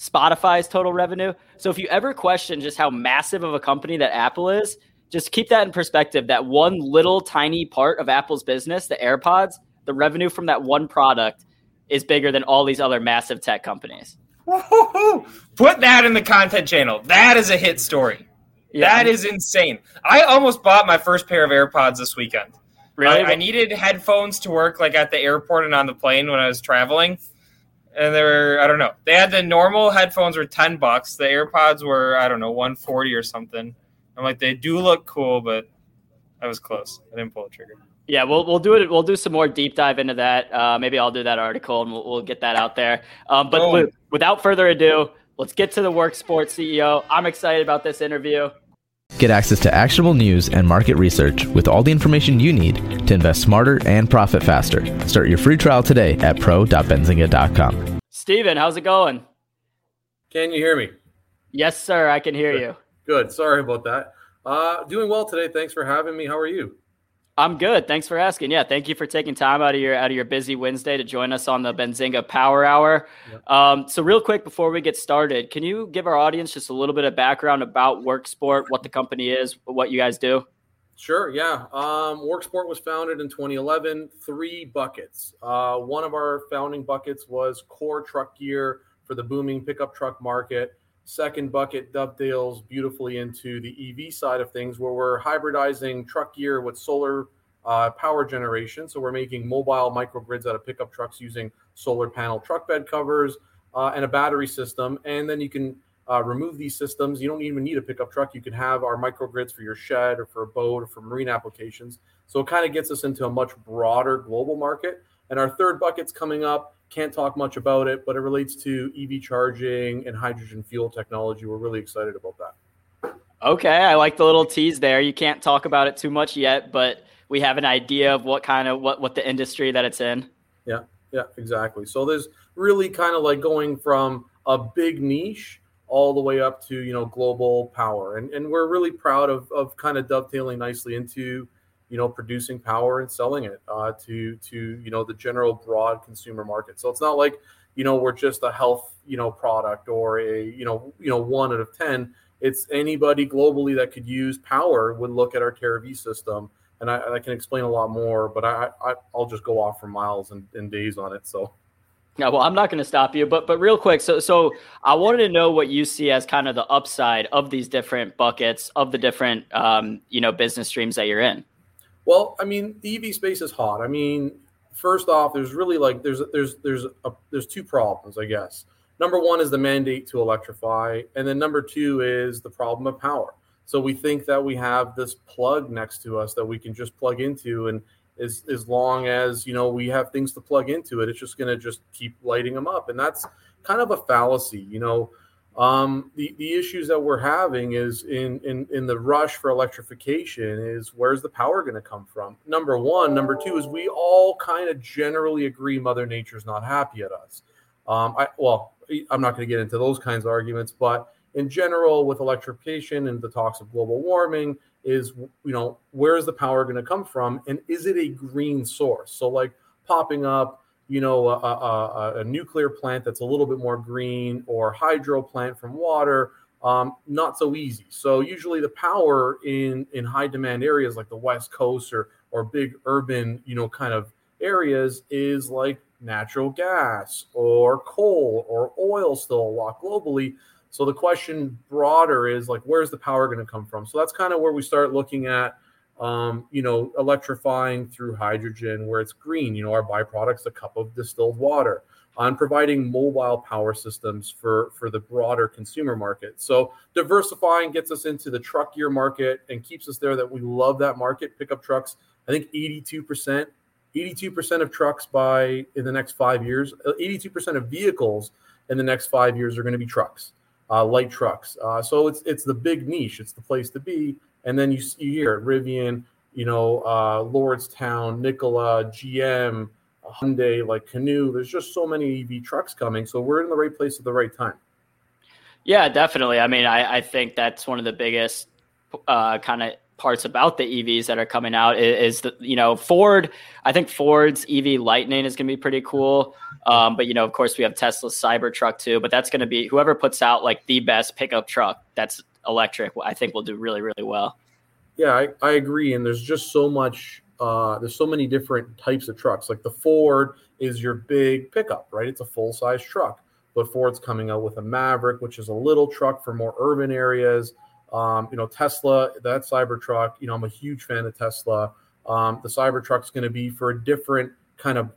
Spotify's total revenue. So if you ever question just how massive of a company that Apple is, just keep that in perspective, that one little tiny part of Apple's business, the AirPods, the revenue from that one product is bigger than all these other massive tech companies. Woo-hoo-hoo. Put that in the content channel. That is a hit story. Yeah. That is insane. I almost bought my first pair of AirPods this weekend. Really? I needed headphones to work like at the airport and on the plane when I was traveling. And they were, I don't know. They had the normal headphones were $10. The AirPods were, I don't know, $140 or something. I'm like, they do look cool, but I was close. I didn't pull the trigger. Yeah, we'll do it. We'll do some more deep dive into that. Maybe I'll do that article and we'll get that out there. But Luke, without further ado, let's get to the WorkSport CEO. I'm excited about this interview. Get access to actionable news and market research with all the information you need to invest smarter and profit faster. Start your free trial today at Pro.Benzinga.com. Stephen, how's it going? Can you hear me? Yes, sir. I can hear you. Good. Sorry about that. Doing well today. Thanks for having me. How are you? I'm good. Thanks for asking. Yeah, thank you for taking time out of your busy Wednesday to join us on the Benzinga Power Hour. Yep. So real quick before we get started, can you give our audience just a little bit of background about WorkSport, what the company is, what you guys do? Sure, yeah. WorkSport was founded in 2011, three buckets. One of our founding buckets was core truck gear for the booming pickup truck market. second bucket dovetails beautifully into the EV side of things, where we're hybridizing truck gear with solar power generation. So we're making mobile microgrids out of pickup trucks using solar panel truck bed covers and a battery system. And then you can remove these systems. You don't even need a pickup truck. You can have our microgrids for your shed or for a boat or for marine applications. So it kind of gets us into a much broader global market. And our third bucket's coming up. Can't talk much about it, but it relates to EV charging and hydrogen fuel technology. We're really excited about that. Okay, I like the little tease there. You can't talk about it too much yet, but we have an idea of what the industry that it's in. Yeah, exactly. So there's really kind of like going from a big niche all the way up to, global power. And we're really proud of kind of dovetailing nicely into, producing power and selling it to the general broad consumer market. So it's not like, we're just a health, product or a, one out of 10. It's anybody globally that could use power would look at our TerraVis system. And I can explain a lot more, but I'll just go off for miles and days on it. So, yeah, well, I'm not going to stop you, but real quick. So I wanted to know what you see as kind of the upside of these different buckets of the different business streams that you're in. Well, I mean, the EV space is hot. I mean, first off, there's really like there's two problems, I guess. Number one is the mandate to electrify, and then number two is the problem of power. So we think that we have this plug next to us that we can just plug into. And as long as, we have things to plug into it, it's just going to just keep lighting them up. And that's kind of a fallacy. The issues that we're having is in the rush for electrification is where's the power going to come from? Number one. Number two is we all kind of generally agree Mother Nature's not happy at us. I'm not going to get into those kinds of arguments, but in general, with electrification and the talks of global warming is, where is the power going to come from? And is it a green source? So like popping up, a nuclear plant that's a little bit more green or hydro plant from water, not so easy. So usually the power in high demand areas like the West Coast or big urban, kind of areas is like natural gas or coal or oil still a lot globally. So the question broader is like, where's the power going to come from? So that's kind of where we start looking at, electrifying through hydrogen where it's green, our byproduct's a cup of distilled water on providing mobile power systems for the broader consumer market. So diversifying gets us into the truck gear market and keeps us there that we love that market. Pickup trucks, I think 82% of trucks in the next 5 years, 82% of vehicles in the next 5 years are going to be trucks. Light trucks. So it's the big niche. It's the place to be. And then you hear Rivian, Lordstown, Nikola, GM, Hyundai, like Canoo. There's just so many EV trucks coming. So we're in the right place at the right time. Yeah, definitely. I mean, I think that's one of the biggest kind of parts about the EVs that are coming out is the, Ford. I think Ford's EV Lightning is going to be pretty cool. But, of course, we have Tesla's Cybertruck, too. But that's going to be whoever puts out like the best pickup truck that's electric, I think will do really, really well. Yeah, I agree. And there's just so much. There's so many different types of trucks. Like the Ford is your big pickup, right? It's a full size truck. But Ford's coming out with a Maverick, which is a little truck for more urban areas. Tesla, that Cybertruck, I'm a huge fan of Tesla. The Cybertruck's going to be for a different kind of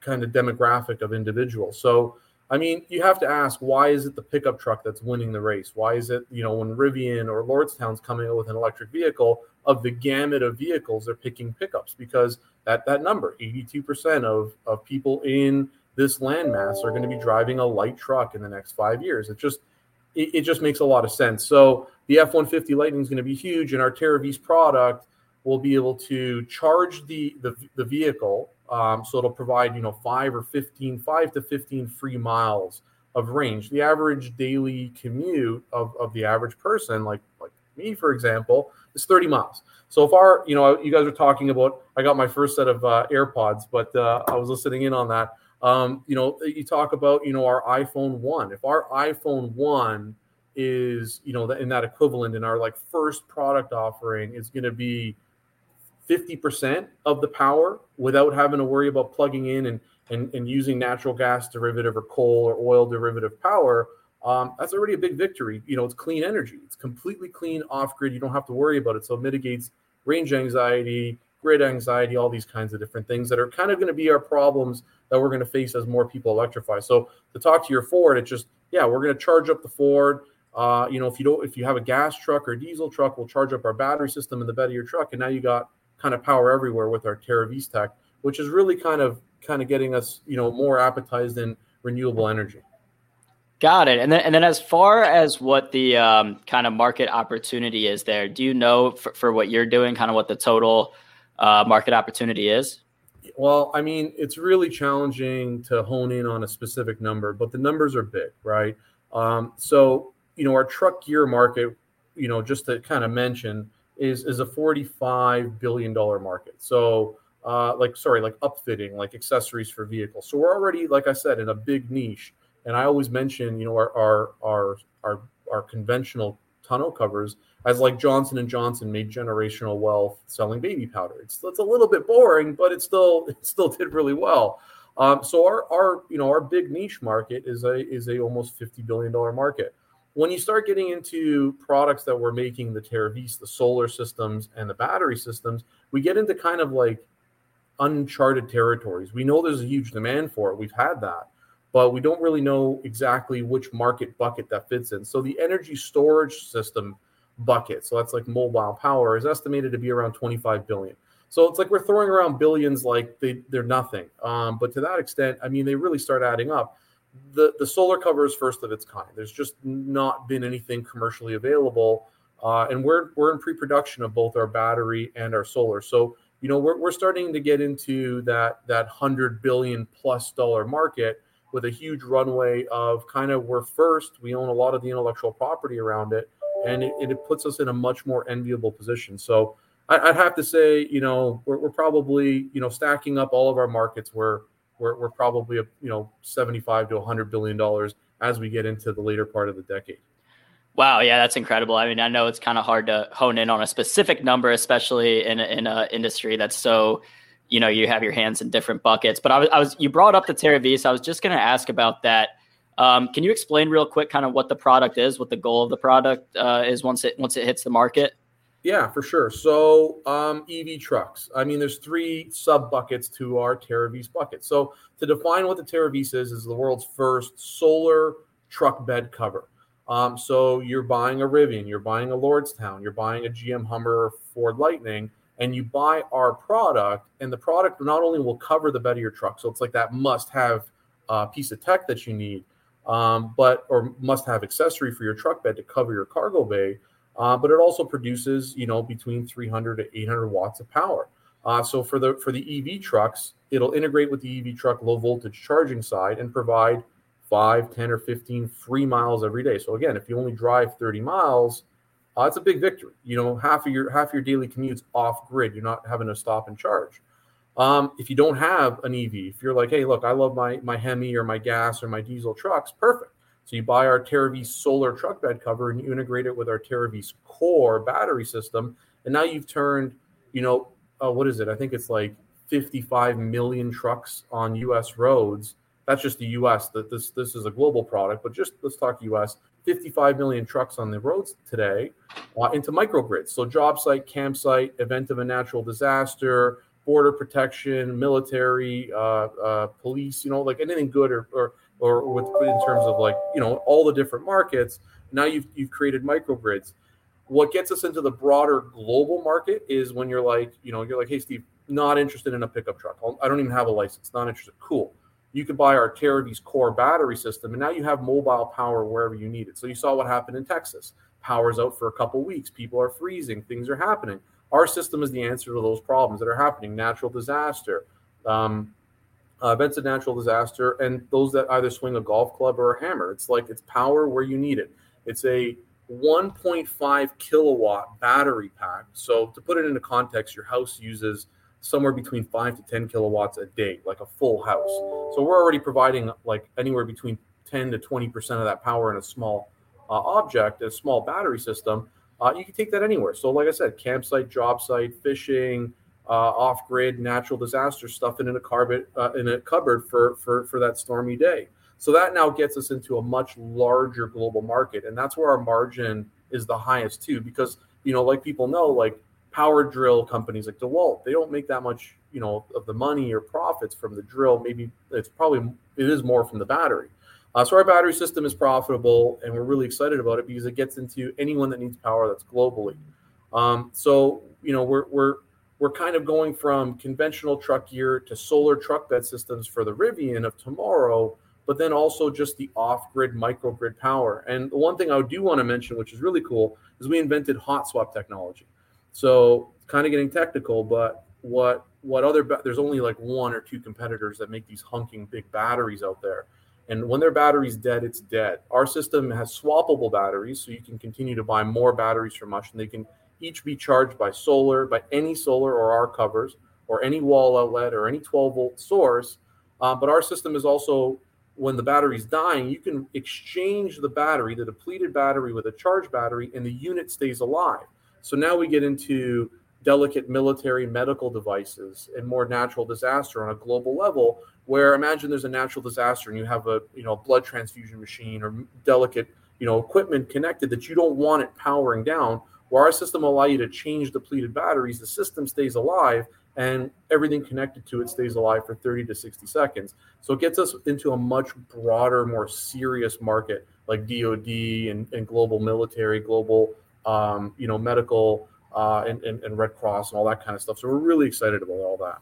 demographic of individuals. So, I mean, you have to ask, why is it the pickup truck that's winning the race? Why is it, when Rivian or Lordstown's coming out with an electric vehicle, of the gamut of vehicles, they're picking pickups? Because that number, 82% of people in this landmass are going to be driving a light truck in the next 5 years. It just makes a lot of sense. So the F-150 Lightning is going to be huge, and our TerraVis product will be able to charge the vehicle. So it'll provide, 5 to 15 free miles of range. The average daily commute of the average person, like me, for example, is 30 miles. So far, you guys are talking about, I got my first set of AirPods, but I was listening in on that. You talk about, our iPhone 1. If our iPhone 1 is, in that equivalent in our like first product offering is going to be 50% of the power without having to worry about plugging in and using natural gas derivative or coal or oil derivative power, That's already a big victory. You know, it's clean energy. It's completely clean, off-grid. You don't have to worry about it. So it mitigates range anxiety, grid anxiety, all these kinds of different things that are kind of going to be our problems that we're going to face as more people electrify. So to talk to your Ford, it's just, yeah, we're going to charge up the Ford. You know, if you have a gas truck or a diesel truck, we'll charge up our battery system in the bed of your truck. And now you got kind of power everywhere with our TerraVis tech, which is really kind of getting us, you know, more appetized in renewable energy. Got it. And then as far as what the kind of market opportunity is there, do you know for what you're doing, kind of what the total market opportunity is? Well, I mean, it's really challenging to hone in on a specific number, but the numbers are big, right? So, you know, our truck gear market, you know, just to kind of mention, is a $45 billion market. So like upfitting, like accessories for vehicles. So we're already, like I said, in a big niche. And I always mention, you know, our conventional tonneau covers as like Johnson & Johnson made generational wealth selling baby powder. It's a little bit boring, but it still did really well. So our big niche market is a almost $50 billion market. When you start getting into products that we're making, the TerraVis, the solar systems, and the battery systems, we get into kind of like uncharted territories. We know there's a huge demand for it. We've had that. But we don't really know exactly which market bucket that fits in. So the energy storage system bucket, so that's like mobile power, is estimated to be around 25 billion. So it's like we're throwing around billions like they're nothing. But to that extent, I mean, they really start adding up. The solar cover is first of its kind. There's just not been anything commercially available. And we're in pre-production of both our battery and our solar. So, you know, we're starting to get into that $100 billion+ market, with a huge runway of kind of we're first, we own a lot of the intellectual property around it, and it puts us in a much more enviable position. So I'd have to say, you know, we're probably, you know, stacking up all of our markets, we're probably, you know, $75 to $100 billion as we get into the later part of the decade. Wow. Yeah, that's incredible. I mean, I know it's kind of hard to hone in on a specific number, especially in an industry that's so, you know, you have your hands in different buckets, but you brought up the TerraVis. So I was just going to ask about that. Can you explain real quick kind of what the product is, what the goal of the product is once it hits the market? Yeah, for sure. So EV trucks. I mean, there's three sub buckets to our TerraVis bucket. So to define what the TerraVis is the world's first solar truck bed cover. So you're buying a Rivian, you're buying a Lordstown, you're buying a GM Hummer or Ford Lightning, and you buy our product, and the product not only will cover the bed of your truck, so it's like that must-have piece of tech that you need, or must-have accessory for your truck bed to cover your cargo bay, but it also produces, you know, between 300 to 800 watts of power. So for the EV trucks, it'll integrate with the EV truck low-voltage charging side and provide 5, 10, or 15 free miles every day. So again, if you only drive 30 miles, it's a big victory. You know, half of your daily commute's off grid. You're not having to stop and charge. If you don't have an EV, if you're like, hey, look, I love my Hemi or my gas or my diesel trucks, perfect. So you buy our TerraVis solar truck bed cover and you integrate it with our TerraVis core battery system, and now you've turned, you know, what is it? I think it's like 55 million trucks on U.S. roads. That's just the U.S. That this is a global product, but just let's talk U.S. 55 million trucks on the roads today into microgrids. So job site, campsite, event of a natural disaster, border protection, military, police, you know, like anything good or with in terms of like, you know, all the different markets. Now you've created microgrids. What gets us into the broader global market is when you're like, hey, Steve, not interested in a pickup truck. I don't even have a license. Not interested. Cool. You could buy our TerraVis core battery system, and now you have mobile power wherever you need it. So you saw what happened in Texas. Power's out for a couple weeks. People are freezing. Things are happening. Our system is the answer to those problems that are happening. Natural disaster, events of natural disaster, and those that either swing a golf club or a hammer. It's like it's power where you need it. It's a 1.5 kilowatt battery pack. So to put it into context, your house uses somewhere between 5 to 10 kilowatts a day, like a full house. So we're already providing like anywhere between 10 to 20% of that power in a small object, a small battery system. You can take that anywhere. So like I said, campsite, job site, fishing, off-grid, natural disaster stuff in a cupboard for that stormy day. So that now gets us into a much larger global market. And that's where our margin is the highest too, because, you know, like people know, like power drill companies like DeWalt, they don't make that much, you know, of the money or profits from the drill. Maybe it's probably, it is more from the battery. So our battery system is profitable and we're really excited about it because it gets into anyone that needs power that's globally. So, you know, we're kind of going from conventional truck gear to solar truck bed systems for the Rivian of tomorrow, but then also just the off-grid microgrid power. And the one thing I do want to mention, which is really cool, is we invented hot swap technology. So kind of getting technical, but there's only like one or two competitors that make these hunking big batteries out there. And when their battery's dead, it's dead. Our system has swappable batteries, so you can continue to buy more batteries from us, and they can each be charged by solar, by any solar or our covers, or any wall outlet, or any 12-volt source. But our system is also, when the battery's dying, you can exchange the battery, the depleted battery, with a charged battery, and the unit stays alive. So now we get into delicate military medical devices and more natural disaster on a global level, where imagine there's a natural disaster and you have a, you know, blood transfusion machine or delicate, you know, equipment connected that you don't want it powering down. Where our system allows you to change depleted batteries, the system stays alive and everything connected to it stays alive for 30 to 60 seconds. So it gets us into a much broader, more serious market like DOD and global military, global, you know, medical and Red Cross and all that kind of stuff. So we're really excited about all that.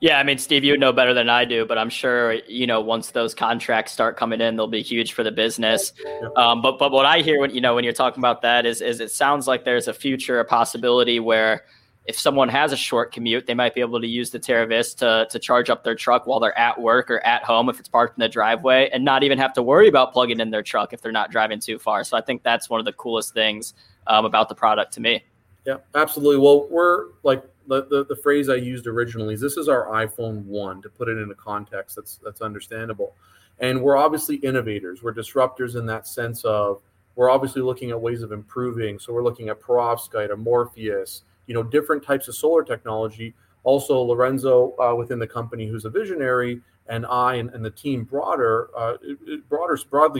Yeah, I mean, Steve, you would know better than I do, but I'm sure, you know, once those contracts start coming in, they'll be huge for the business. But what I hear when, you know, when you're talking about that is it sounds like there's a future, a possibility where if someone has a short commute, they might be able to use the TerraVis to charge up their truck while they're at work or at home if it's parked in the driveway, and not even have to worry about plugging in their truck if they're not driving too far. So I think that's one of the coolest things about the product to me. Yeah, absolutely. Well, we're like, the phrase I used originally is this is our iPhone 1, to put it in a context that's understandable. And we're obviously innovators. We're disruptors in that sense of we're obviously looking at ways of improving. So we're looking at perovskite, a Morpheus, you know, different types of solar technology. Also, Lorenzo within the company, who's a visionary, and I and the team broadly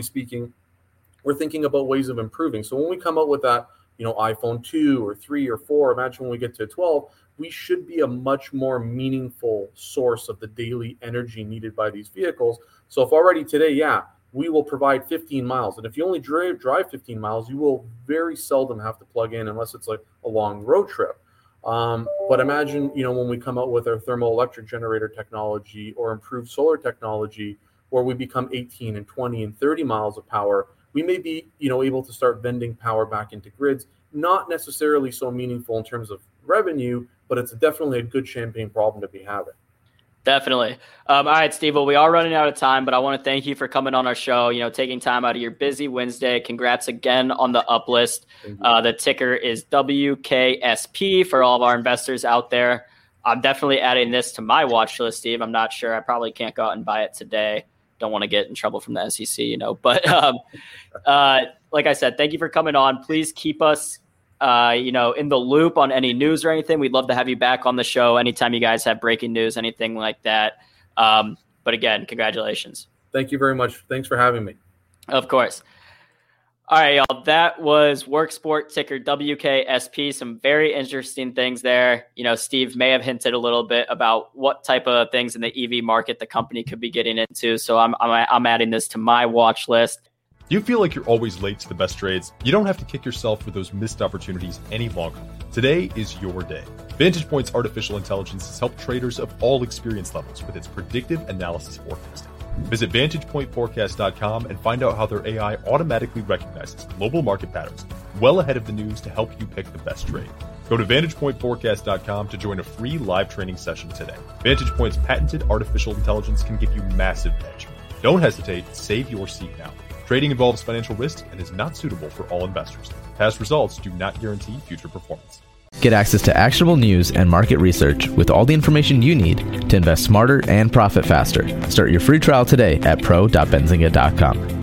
speaking, we're thinking about ways of improving. So when we come up with that, you know, iPhone 2 or 3 or 4, imagine when we get to 12, we should be a much more meaningful source of the daily energy needed by these vehicles. So if already today, yeah, we will provide 15 miles. And if you only drive 15 miles, you will very seldom have to plug in unless it's like a long road trip. But imagine, you know, when we come out with our thermoelectric generator technology or improved solar technology, where we become 18 and 20 and 30 miles of power, we may be, you know, able to start vending power back into grids. Not necessarily so meaningful in terms of revenue, but it's definitely a good champagne problem to be having. Definitely. All right, Steve, well, we are running out of time, but I want to thank you for coming on our show, you know, taking time out of your busy Wednesday. Congrats again on the uplist. The ticker is WKSP for all of our investors out there. I'm definitely adding this to my watch list, Steve. I'm not sure. I probably can't go out and buy it today. Don't want to get in trouble from the SEC, you know, but like I said, thank you for coming on. Please keep us, you know, in the loop on any news or anything. We'd love to have you back on the show anytime you guys have breaking news, anything like that. But again, congratulations. Thank you very much. Thanks for having me. Of course. All right, y'all. That was WorkSport, ticker WKSP. Some very interesting things there. You know, Steve may have hinted a little bit about what type of things in the EV market the company could be getting into. So I'm adding this to my watch list. Do you feel like you're always late to the best trades? You don't have to kick yourself for those missed opportunities any longer. Today is your day. VantagePoint's artificial intelligence has helped traders of all experience levels with its predictive analysis forecasting. Visit VantagePointForecast.com and find out how their AI automatically recognizes global market patterns well ahead of the news to help you pick the best trade. Go to VantagePointForecast.com to join a free live training session today. VantagePoint's patented artificial intelligence can give you massive edge. Don't hesitate. Save your seat now. Trading involves financial risk and is not suitable for all investors. Past results do not guarantee future performance. Get access to actionable news and market research with all the information you need to invest smarter and profit faster. Start your free trial today at Pro.Benzinga.com.